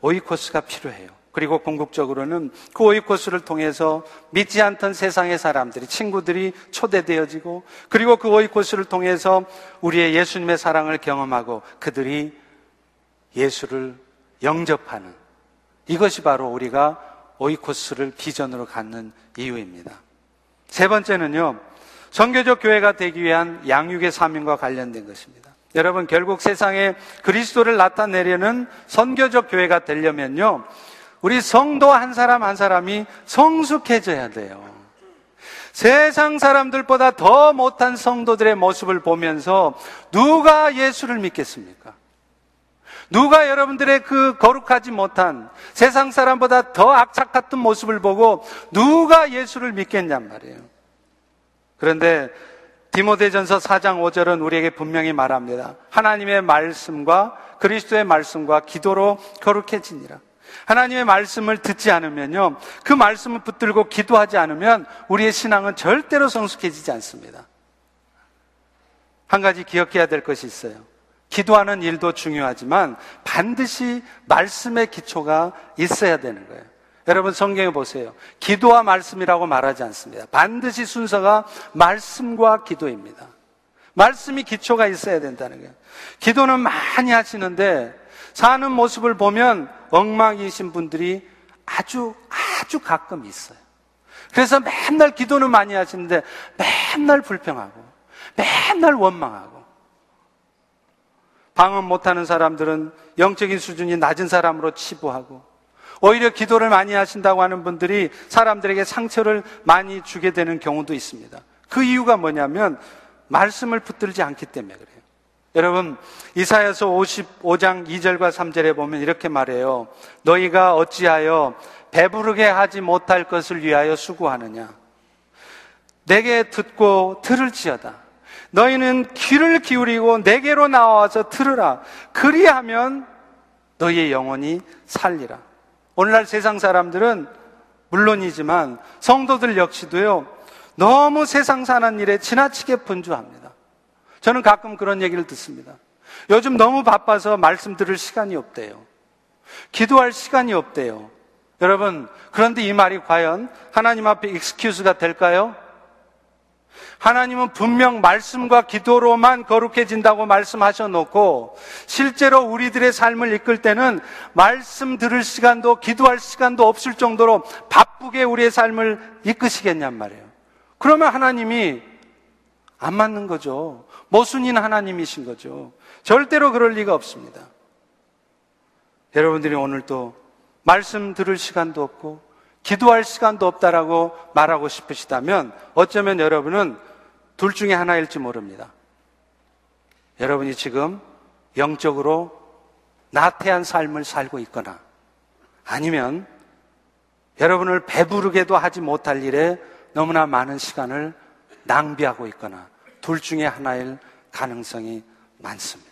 오이코스가 필요해요. 그리고 궁극적으로는 그 오이코스를 통해서 믿지 않던 세상의 사람들이, 친구들이 초대되어지고, 그리고 그 오이코스를 통해서 우리의 예수님의 사랑을 경험하고 그들이 예수를 영접하는, 이것이 바로 우리가 오이코스를 비전으로 갖는 이유입니다. 세 번째는요, 선교적 교회가 되기 위한 양육의 사명과 관련된 것입니다. 여러분, 결국 세상에 그리스도를 나타내려는 선교적 교회가 되려면요, 우리 성도 한 사람 한 사람이 성숙해져야 돼요. 세상 사람들보다 더 못한 성도들의 모습을 보면서 누가 예수를 믿겠습니까? 누가 여러분들의 그 거룩하지 못한, 세상 사람보다 더 악착 같은 모습을 보고 누가 예수를 믿겠냔 말이에요. 그런데 디모데전서 사 장 오 절은 우리에게 분명히 말합니다. 하나님의 말씀과 그리스도의 말씀과 기도로 거룩해지니라. 하나님의 말씀을 듣지 않으면요, 그 말씀을 붙들고 기도하지 않으면 우리의 신앙은 절대로 성숙해지지 않습니다. 한 가지 기억해야 될 것이 있어요. 기도하는 일도 중요하지만 반드시 말씀의 기초가 있어야 되는 거예요. 여러분, 성경에 보세요. 기도와 말씀이라고 말하지 않습니다. 반드시 순서가 말씀과 기도입니다. 말씀이 기초가 있어야 된다는 거예요. 기도는 많이 하시는데 사는 모습을 보면 엉망이신 분들이 아주 아주 가끔 있어요. 그래서 맨날 기도는 많이 하시는데 맨날 불평하고 맨날 원망하고, 방언 못하는 사람들은 영적인 수준이 낮은 사람으로 치부하고, 오히려 기도를 많이 하신다고 하는 분들이 사람들에게 상처를 많이 주게 되는 경우도 있습니다. 그 이유가 뭐냐면 말씀을 붙들지 않기 때문에 그래요. 여러분, 이사야서 오십오 장 이 절과 삼 절에 보면 이렇게 말해요. 너희가 어찌하여 배부르게 하지 못할 것을 위하여 수고하느냐. 내게 듣고 들을지어다. 너희는 귀를 기울이고 내게로 나와서 들으라. 그리하면 너희의 영혼이 살리라. 오늘날 세상 사람들은 물론이지만 성도들 역시도요, 너무 세상 사는 일에 지나치게 분주합니다. 저는 가끔 그런 얘기를 듣습니다. 요즘 너무 바빠서 말씀 들을 시간이 없대요. 기도할 시간이 없대요. 여러분, 그런데 이 말이 과연 하나님 앞에 익스큐즈가 될까요? 하나님은 분명 말씀과 기도로만 거룩해진다고 말씀하셔놓고 실제로 우리들의 삶을 이끌 때는 말씀 들을 시간도 기도할 시간도 없을 정도로 바쁘게 우리의 삶을 이끄시겠냔 말이에요. 그러면 하나님이 안 맞는 거죠. 모순인 하나님이신 거죠. 절대로 그럴 리가 없습니다. 여러분들이 오늘도 말씀 들을 시간도 없고 기도할 시간도 없다라고 말하고 싶으시다면 어쩌면 여러분은 둘 중에 하나일지 모릅니다. 여러분이 지금 영적으로 나태한 삶을 살고 있거나 아니면 여러분을 배부르게도 하지 못할 일에 너무나 많은 시간을 낭비하고 있거나 둘 중에 하나일 가능성이 많습니다.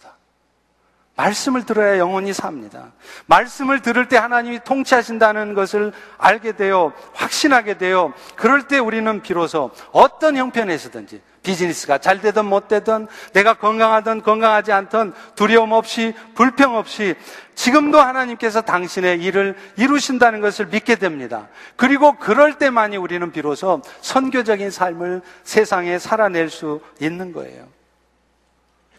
말씀을 들어야 영혼이 삽니다. 말씀을 들을 때 하나님이 통치하신다는 것을 알게 되어 확신하게 되어 그럴 때 우리는 비로소 어떤 형편에서든지 비즈니스가 잘 되든 못 되든 내가 건강하든 건강하지 않든 두려움 없이 불평 없이 지금도 하나님께서 당신의 일을 이루신다는 것을 믿게 됩니다. 그리고 그럴 때만이 우리는 비로소 선교적인 삶을 세상에 살아낼 수 있는 거예요.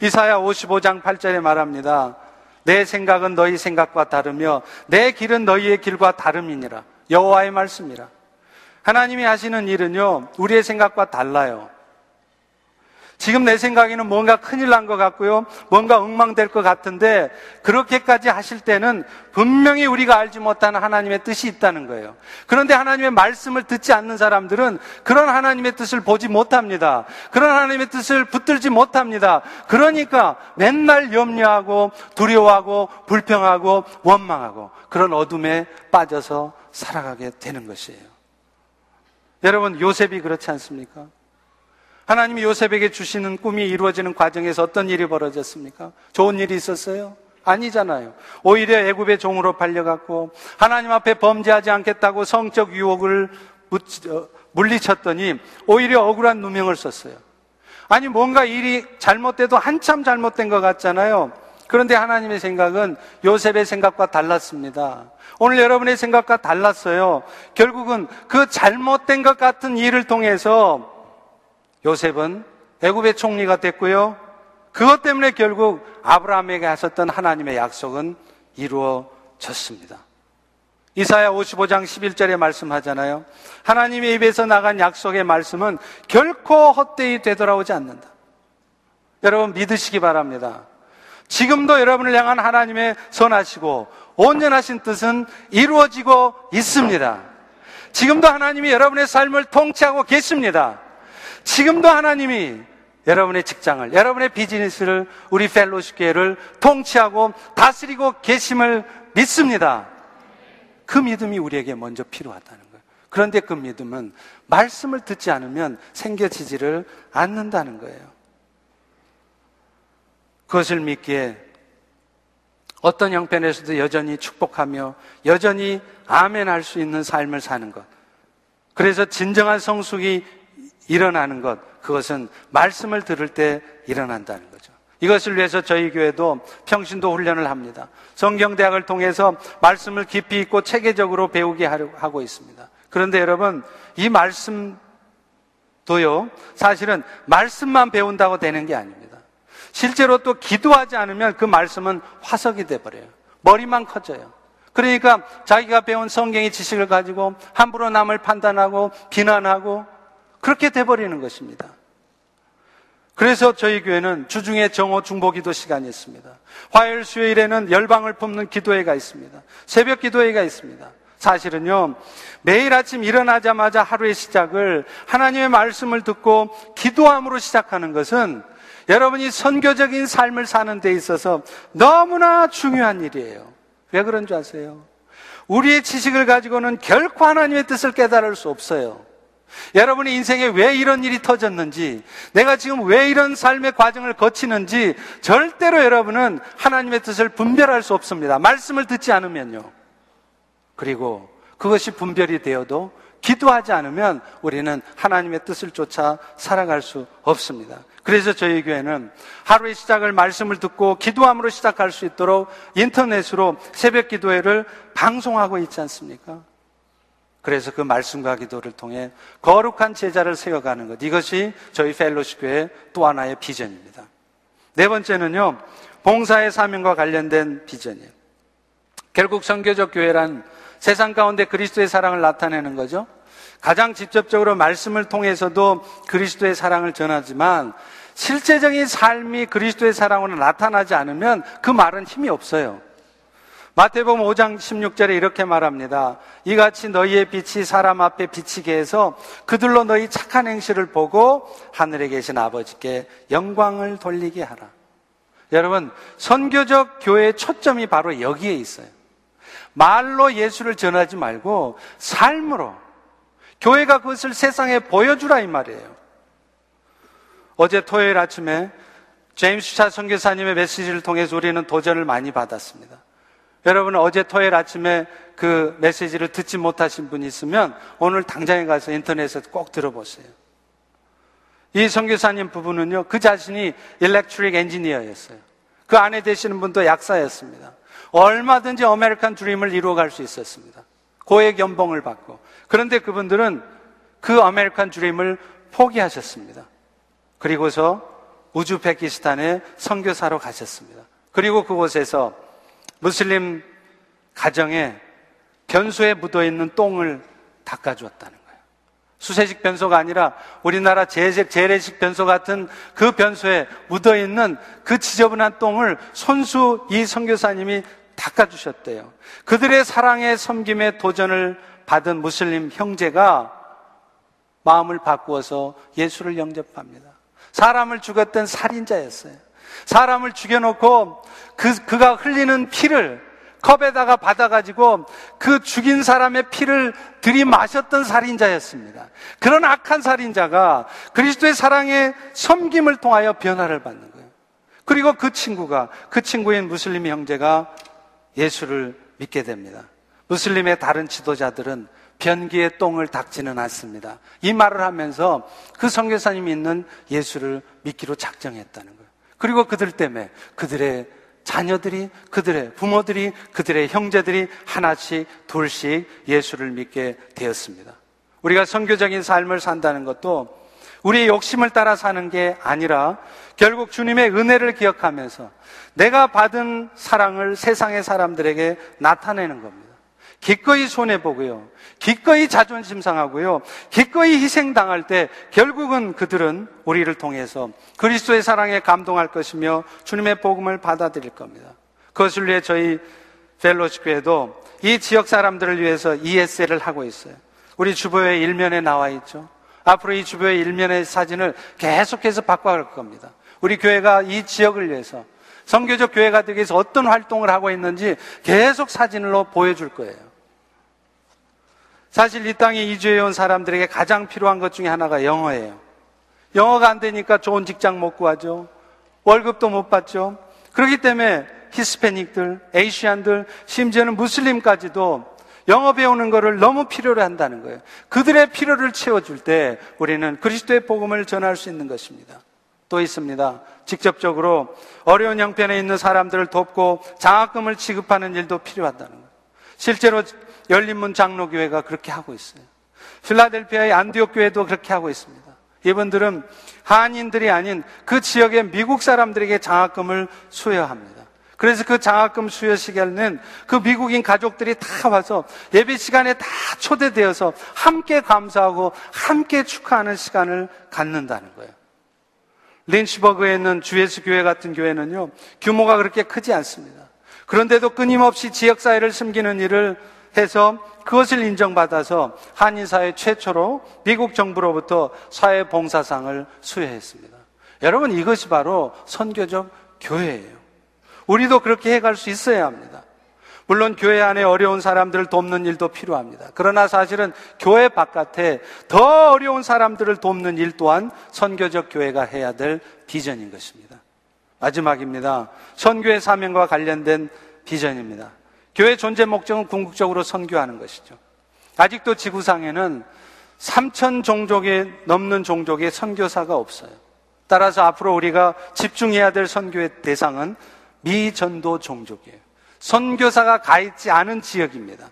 이사야 오십오 장 팔 절에 말합니다. 내 생각은 너희 생각과 다르며 내 길은 너희의 길과 다름이니라. 여호와의 말씀이라. 하나님이 하시는 일은요, 우리의 생각과 달라요. 지금 내 생각에는 뭔가 큰일 난 것 같고요, 뭔가 엉망될 것 같은데 그렇게까지 하실 때는 분명히 우리가 알지 못하는 하나님의 뜻이 있다는 거예요. 그런데 하나님의 말씀을 듣지 않는 사람들은 그런 하나님의 뜻을 보지 못합니다. 그런 하나님의 뜻을 붙들지 못합니다. 그러니까 맨날 염려하고 두려워하고 불평하고 원망하고 그런 어둠에 빠져서 살아가게 되는 것이에요. 여러분, 요셉이 그렇지 않습니까? 하나님이 요셉에게 주시는 꿈이 이루어지는 과정에서 어떤 일이 벌어졌습니까? 좋은 일이 있었어요? 아니잖아요. 오히려 애굽의 종으로 팔려갔고 하나님 앞에 범죄하지 않겠다고 성적 유혹을 물리쳤더니 오히려 억울한 누명을 썼어요. 아니, 뭔가 일이 잘못돼도 한참 잘못된 것 같잖아요. 그런데 하나님의 생각은 요셉의 생각과 달랐습니다. 오늘 여러분의 생각과 달랐어요. 결국은 그 잘못된 것 같은 일을 통해서 요셉은 애굽의 총리가 됐고요, 그것 때문에 결국 아브라함에게 하셨던 하나님의 약속은 이루어졌습니다. 이사야 오십오 장 십일 절에 말씀하잖아요. 하나님의 입에서 나간 약속의 말씀은 결코 헛되이 되돌아오지 않는다. 여러분, 믿으시기 바랍니다. 지금도 여러분을 향한 하나님의 선하시고 온전하신 뜻은 이루어지고 있습니다. 지금도 하나님이 여러분의 삶을 통치하고 계십니다. 지금도 하나님이 여러분의 직장을, 여러분의 비즈니스를, 우리 펠로십 교회를 통치하고 다스리고 계심을 믿습니다. 그 믿음이 우리에게 먼저 필요하다는 거예요. 그런데 그 믿음은 말씀을 듣지 않으면 생겨지지를 않는다는 거예요. 그것을 믿기에 어떤 형편에서도 여전히 축복하며 여전히 아멘할 수 있는 삶을 사는 것, 그래서 진정한 성숙이 일어나는 것, 그것은 말씀을 들을 때 일어난다는 거죠. 이것을 위해서 저희 교회도 평신도 훈련을 합니다. 성경대학을 통해서 말씀을 깊이 있고 체계적으로 배우게 하고 있습니다. 그런데 여러분, 이 말씀도요, 사실은 말씀만 배운다고 되는 게 아닙니다. 실제로 또 기도하지 않으면 그 말씀은 화석이 돼버려요. 머리만 커져요. 그러니까 자기가 배운 성경의 지식을 가지고 함부로 남을 판단하고 비난하고 그렇게 돼버리는 것입니다. 그래서 저희 교회는 주중에 정오 중보기도 시간이 있습니다. 화요일 수요일에는 열방을 품는 기도회가 있습니다. 새벽 기도회가 있습니다. 사실은요, 매일 아침 일어나자마자 하루의 시작을 하나님의 말씀을 듣고 기도함으로 시작하는 것은 여러분이 선교적인 삶을 사는 데 있어서 너무나 중요한 일이에요. 왜 그런 줄 아세요? 우리의 지식을 가지고는 결코 하나님의 뜻을 깨달을 수 없어요. 여러분의 인생에 왜 이런 일이 터졌는지, 내가 지금 왜 이런 삶의 과정을 거치는지 절대로 여러분은 하나님의 뜻을 분별할 수 없습니다. 말씀을 듣지 않으면요. 그리고 그것이 분별이 되어도 기도하지 않으면 우리는 하나님의 뜻을 쫓아 살아갈 수 없습니다. 그래서 저희 교회는 하루의 시작을 말씀을 듣고 기도함으로 시작할 수 있도록 인터넷으로 새벽 기도회를 방송하고 있지 않습니까? 그래서 그 말씀과 기도를 통해 거룩한 제자를 세워가는 것, 이것이 저희 펠로십 교회의 또 하나의 비전입니다. 네 번째는요, 봉사의 사명과 관련된 비전이에요. 결국 선교적 교회란 세상 가운데 그리스도의 사랑을 나타내는 거죠. 가장 직접적으로 말씀을 통해서도 그리스도의 사랑을 전하지만 실제적인 삶이 그리스도의 사랑으로 나타나지 않으면 그 말은 힘이 없어요. 마태복음 오 장 십육 절에 이렇게 말합니다. 이같이 너희의 빛이 사람 앞에 비치게 해서 그들로 너희 착한 행실을 보고 하늘에 계신 아버지께 영광을 돌리게 하라. 여러분, 선교적 교회의 초점이 바로 여기에 있어요. 말로 예수를 전하지 말고 삶으로, 교회가 그것을 세상에 보여주라 이 말이에요. 어제 토요일 아침에 제임스 차 선교사님의 메시지를 통해서 우리는 도전을 많이 받았습니다. 여러분은 어제 토요일 아침에 그 메시지를 듣지 못하신 분이 있으면 오늘 당장에 가서 인터넷에 꼭 들어보세요. 이 선교사님 부부는요, 그 자신이 일렉트릭 엔지니어였어요. 그 아내 되시는 분도 약사였습니다. 얼마든지 아메리칸 드림을 이루어갈 수 있었습니다. 고액 연봉을 받고. 그런데 그분들은 그 아메리칸 드림을 포기하셨습니다. 그리고서 우즈베키스탄에 선교사로 가셨습니다. 그리고 그곳에서 무슬림 가정에 변소에 묻어있는 똥을 닦아주었다는 거예요. 수세식 변소가 아니라 우리나라 재래식, 재래식 변소 같은 그 변소에 묻어있는 그 지저분한 똥을 손수 이 선교사님이 닦아주셨대요. 그들의 사랑의 섬김에 도전을 받은 무슬림 형제가 마음을 바꾸어서 예수를 영접합니다. 사람을 죽였던 살인자였어요. 사람을 죽여놓고 그, 그가 흘리는 피를 컵에다가 받아가지고 그 죽인 사람의 피를 들이마셨던 살인자였습니다. 그런 악한 살인자가 그리스도의 사랑의 섬김을 통하여 변화를 받는 거예요. 그리고 그 친구가, 그 친구인 무슬림 형제가 예수를 믿게 됩니다. 무슬림의 다른 지도자들은 변기에 똥을 닦지는 않습니다. 이 말을 하면서 그 선교사님이 있는 예수를 믿기로 작정했다는 거예요. 그리고 그들 때문에 그들의 자녀들이, 그들의 부모들이, 그들의 형제들이 하나씩 둘씩 예수를 믿게 되었습니다. 우리가 선교적인 삶을 산다는 것도 우리의 욕심을 따라 사는 게 아니라 결국 주님의 은혜를 기억하면서 내가 받은 사랑을 세상의 사람들에게 나타내는 겁니다. 기꺼이 손해보고요, 기꺼이 자존심 상하고요, 기꺼이 희생당할 때 결국은 그들은 우리를 통해서 그리스도의 사랑에 감동할 것이며 주님의 복음을 받아들일 겁니다. 그것을 위해 저희 펠로십 교회도 이 지역 사람들을 위해서 이에스엘을 하고 있어요. 우리 주보의 일면에 나와 있죠. 앞으로 이 주보의 일면의 사진을 계속해서 바꿔갈 겁니다. 우리 교회가 이 지역을 위해서 선교적 교회가 되기 위해서 어떤 활동을 하고 있는지 계속 사진으로 보여줄 거예요. 사실 이 땅에 이주해온 사람들에게 가장 필요한 것 중에 하나가 영어예요. 영어가 안 되니까 좋은 직장 못 구하죠. 월급도 못 받죠. 그렇기 때문에 히스패닉들, 에이시안들, 심지어는 무슬림까지도 영어 배우는 거를 너무 필요로 한다는 거예요. 그들의 필요를 채워줄 때 우리는 그리스도의 복음을 전할 수 있는 것입니다. 또 있습니다. 직접적으로 어려운 형편에 있는 사람들을 돕고 장학금을 지급하는 일도 필요하다는 거예요. 실제로 열린문 장로교회가 그렇게 하고 있어요. 필라델피아의 안디옥 교회도 그렇게 하고 있습니다. 이분들은 한인들이 아닌 그 지역의 미국 사람들에게 장학금을 수여합니다. 그래서 그 장학금 수여 시간에는 그 미국인 가족들이 다 와서 예배 시간에 다 초대되어서 함께 감사하고 함께 축하하는 시간을 갖는다는 거예요. 린치버그에 있는 주예수 교회 같은 교회는요, 규모가 그렇게 크지 않습니다. 그런데도 끊임없이 지역사회를 섬기는 일을 해서 그것을 인정받아서 한인사회 최초로 미국 정부로부터 사회봉사상을 수여했습니다. 여러분, 이것이 바로 선교적 교회예요. 우리도 그렇게 해갈 수 있어야 합니다. 물론 교회 안에 어려운 사람들을 돕는 일도 필요합니다. 그러나 사실은 교회 바깥에 더 어려운 사람들을 돕는 일 또한 선교적 교회가 해야 될 비전인 것입니다. 마지막입니다. 선교의 사명과 관련된 비전입니다. 교회 존재 목적은 궁극적으로 선교하는 것이죠. 아직도 지구상에는 삼천 종족이 넘는 종족의 선교사가 없어요. 따라서 앞으로 우리가 집중해야 될 선교의 대상은 미전도 종족이에요. 선교사가 가 있지 않은 지역입니다.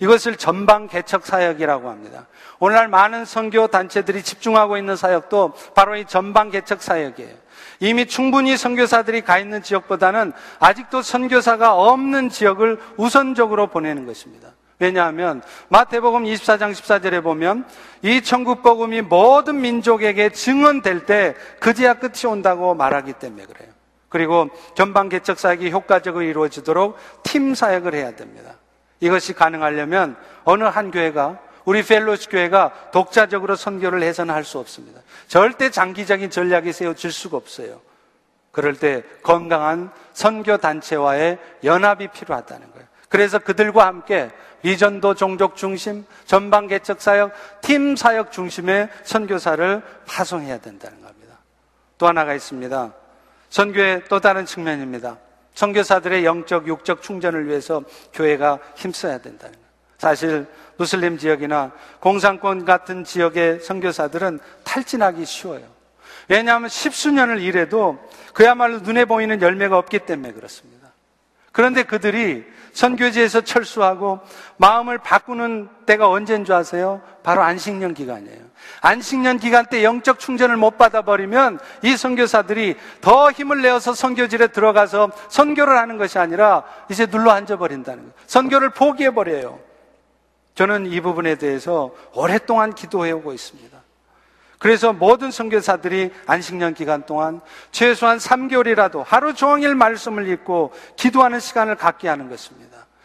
이것을 전방 개척 사역이라고 합니다. 오늘날 많은 선교 단체들이 집중하고 있는 사역도 바로 이 전방 개척 사역이에요. 이미 충분히 선교사들이 가 있는 지역보다는 아직도 선교사가 없는 지역을 우선적으로 보내는 것입니다. 왜냐하면 마태복음 이십사 장 십사 절에 보면 이 천국 복음이 모든 민족에게 증언될 때 그제야 끝이 온다고 말하기 때문에 그래요. 그리고 전방 개척 사역이 효과적으로 이루어지도록 팀 사역을 해야 됩니다. 이것이 가능하려면 어느 한 교회가, 우리 펠로시 교회가 독자적으로 선교를 해서는 할 수 없습니다. 절대 장기적인 전략이 세워질 수가 없어요. 그럴 때 건강한 선교 단체와의 연합이 필요하다는 거예요. 그래서 그들과 함께 미전도 종족 중심, 전방 개척 사역, 팀 사역 중심의 선교사를 파송해야 된다는 겁니다. 또 하나가 있습니다. 선교의 또 다른 측면입니다. 선교사들의 영적, 육적 충전을 위해서 교회가 힘써야 된다는 것. 사실 무슬림 지역이나 공산권 같은 지역의 선교사들은 탈진하기 쉬워요. 왜냐하면 십수년을 일해도 그야말로 눈에 보이는 열매가 없기 때문에 그렇습니다. 그런데 그들이 선교지에서 철수하고 마음을 바꾸는 때가 언제인 줄 아세요? 바로 안식년 기간이에요. 안식년 기간 때 영적 충전을 못 받아버리면 이 선교사들이 더 힘을 내어서 선교지에 들어가서 선교를 하는 것이 아니라 이제 눌러 앉아버린다는 거예요. 선교를 포기해버려요. 저는 이 부분에 대해서 오랫동안 기도해오고 있습니다. 그래서 모든 선교사들이 안식년 기간 동안 최소한 삼 개월이라도 하루 종일 말씀을 읽고 기도하는 시간을 갖게 하는 것입니다.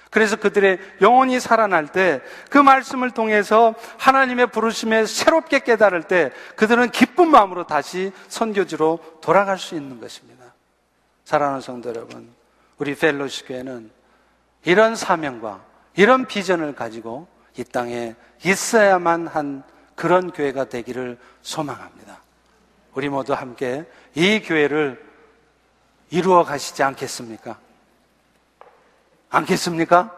그래서 그들의 영혼이 살아날 때, 그 말씀을 통해서 하나님의 부르심에 새롭게 깨달을 때 그들은 기쁜 마음으로 다시 선교지로 돌아갈 수 있는 것입니다. 사랑하는 성도 여러분, 우리 펠로시 교회는 이런 사명과 이런 비전을 가지고 이 땅에 있어야만 한 그런 교회가 되기를 소망합니다. 우리 모두 함께 이 교회를 이루어 가시지 않겠습니까? 않겠습니까?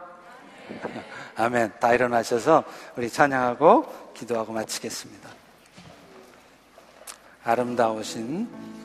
아멘. 다 일어나셔서 우리 찬양하고 기도하고 마치겠습니다. 아름다우신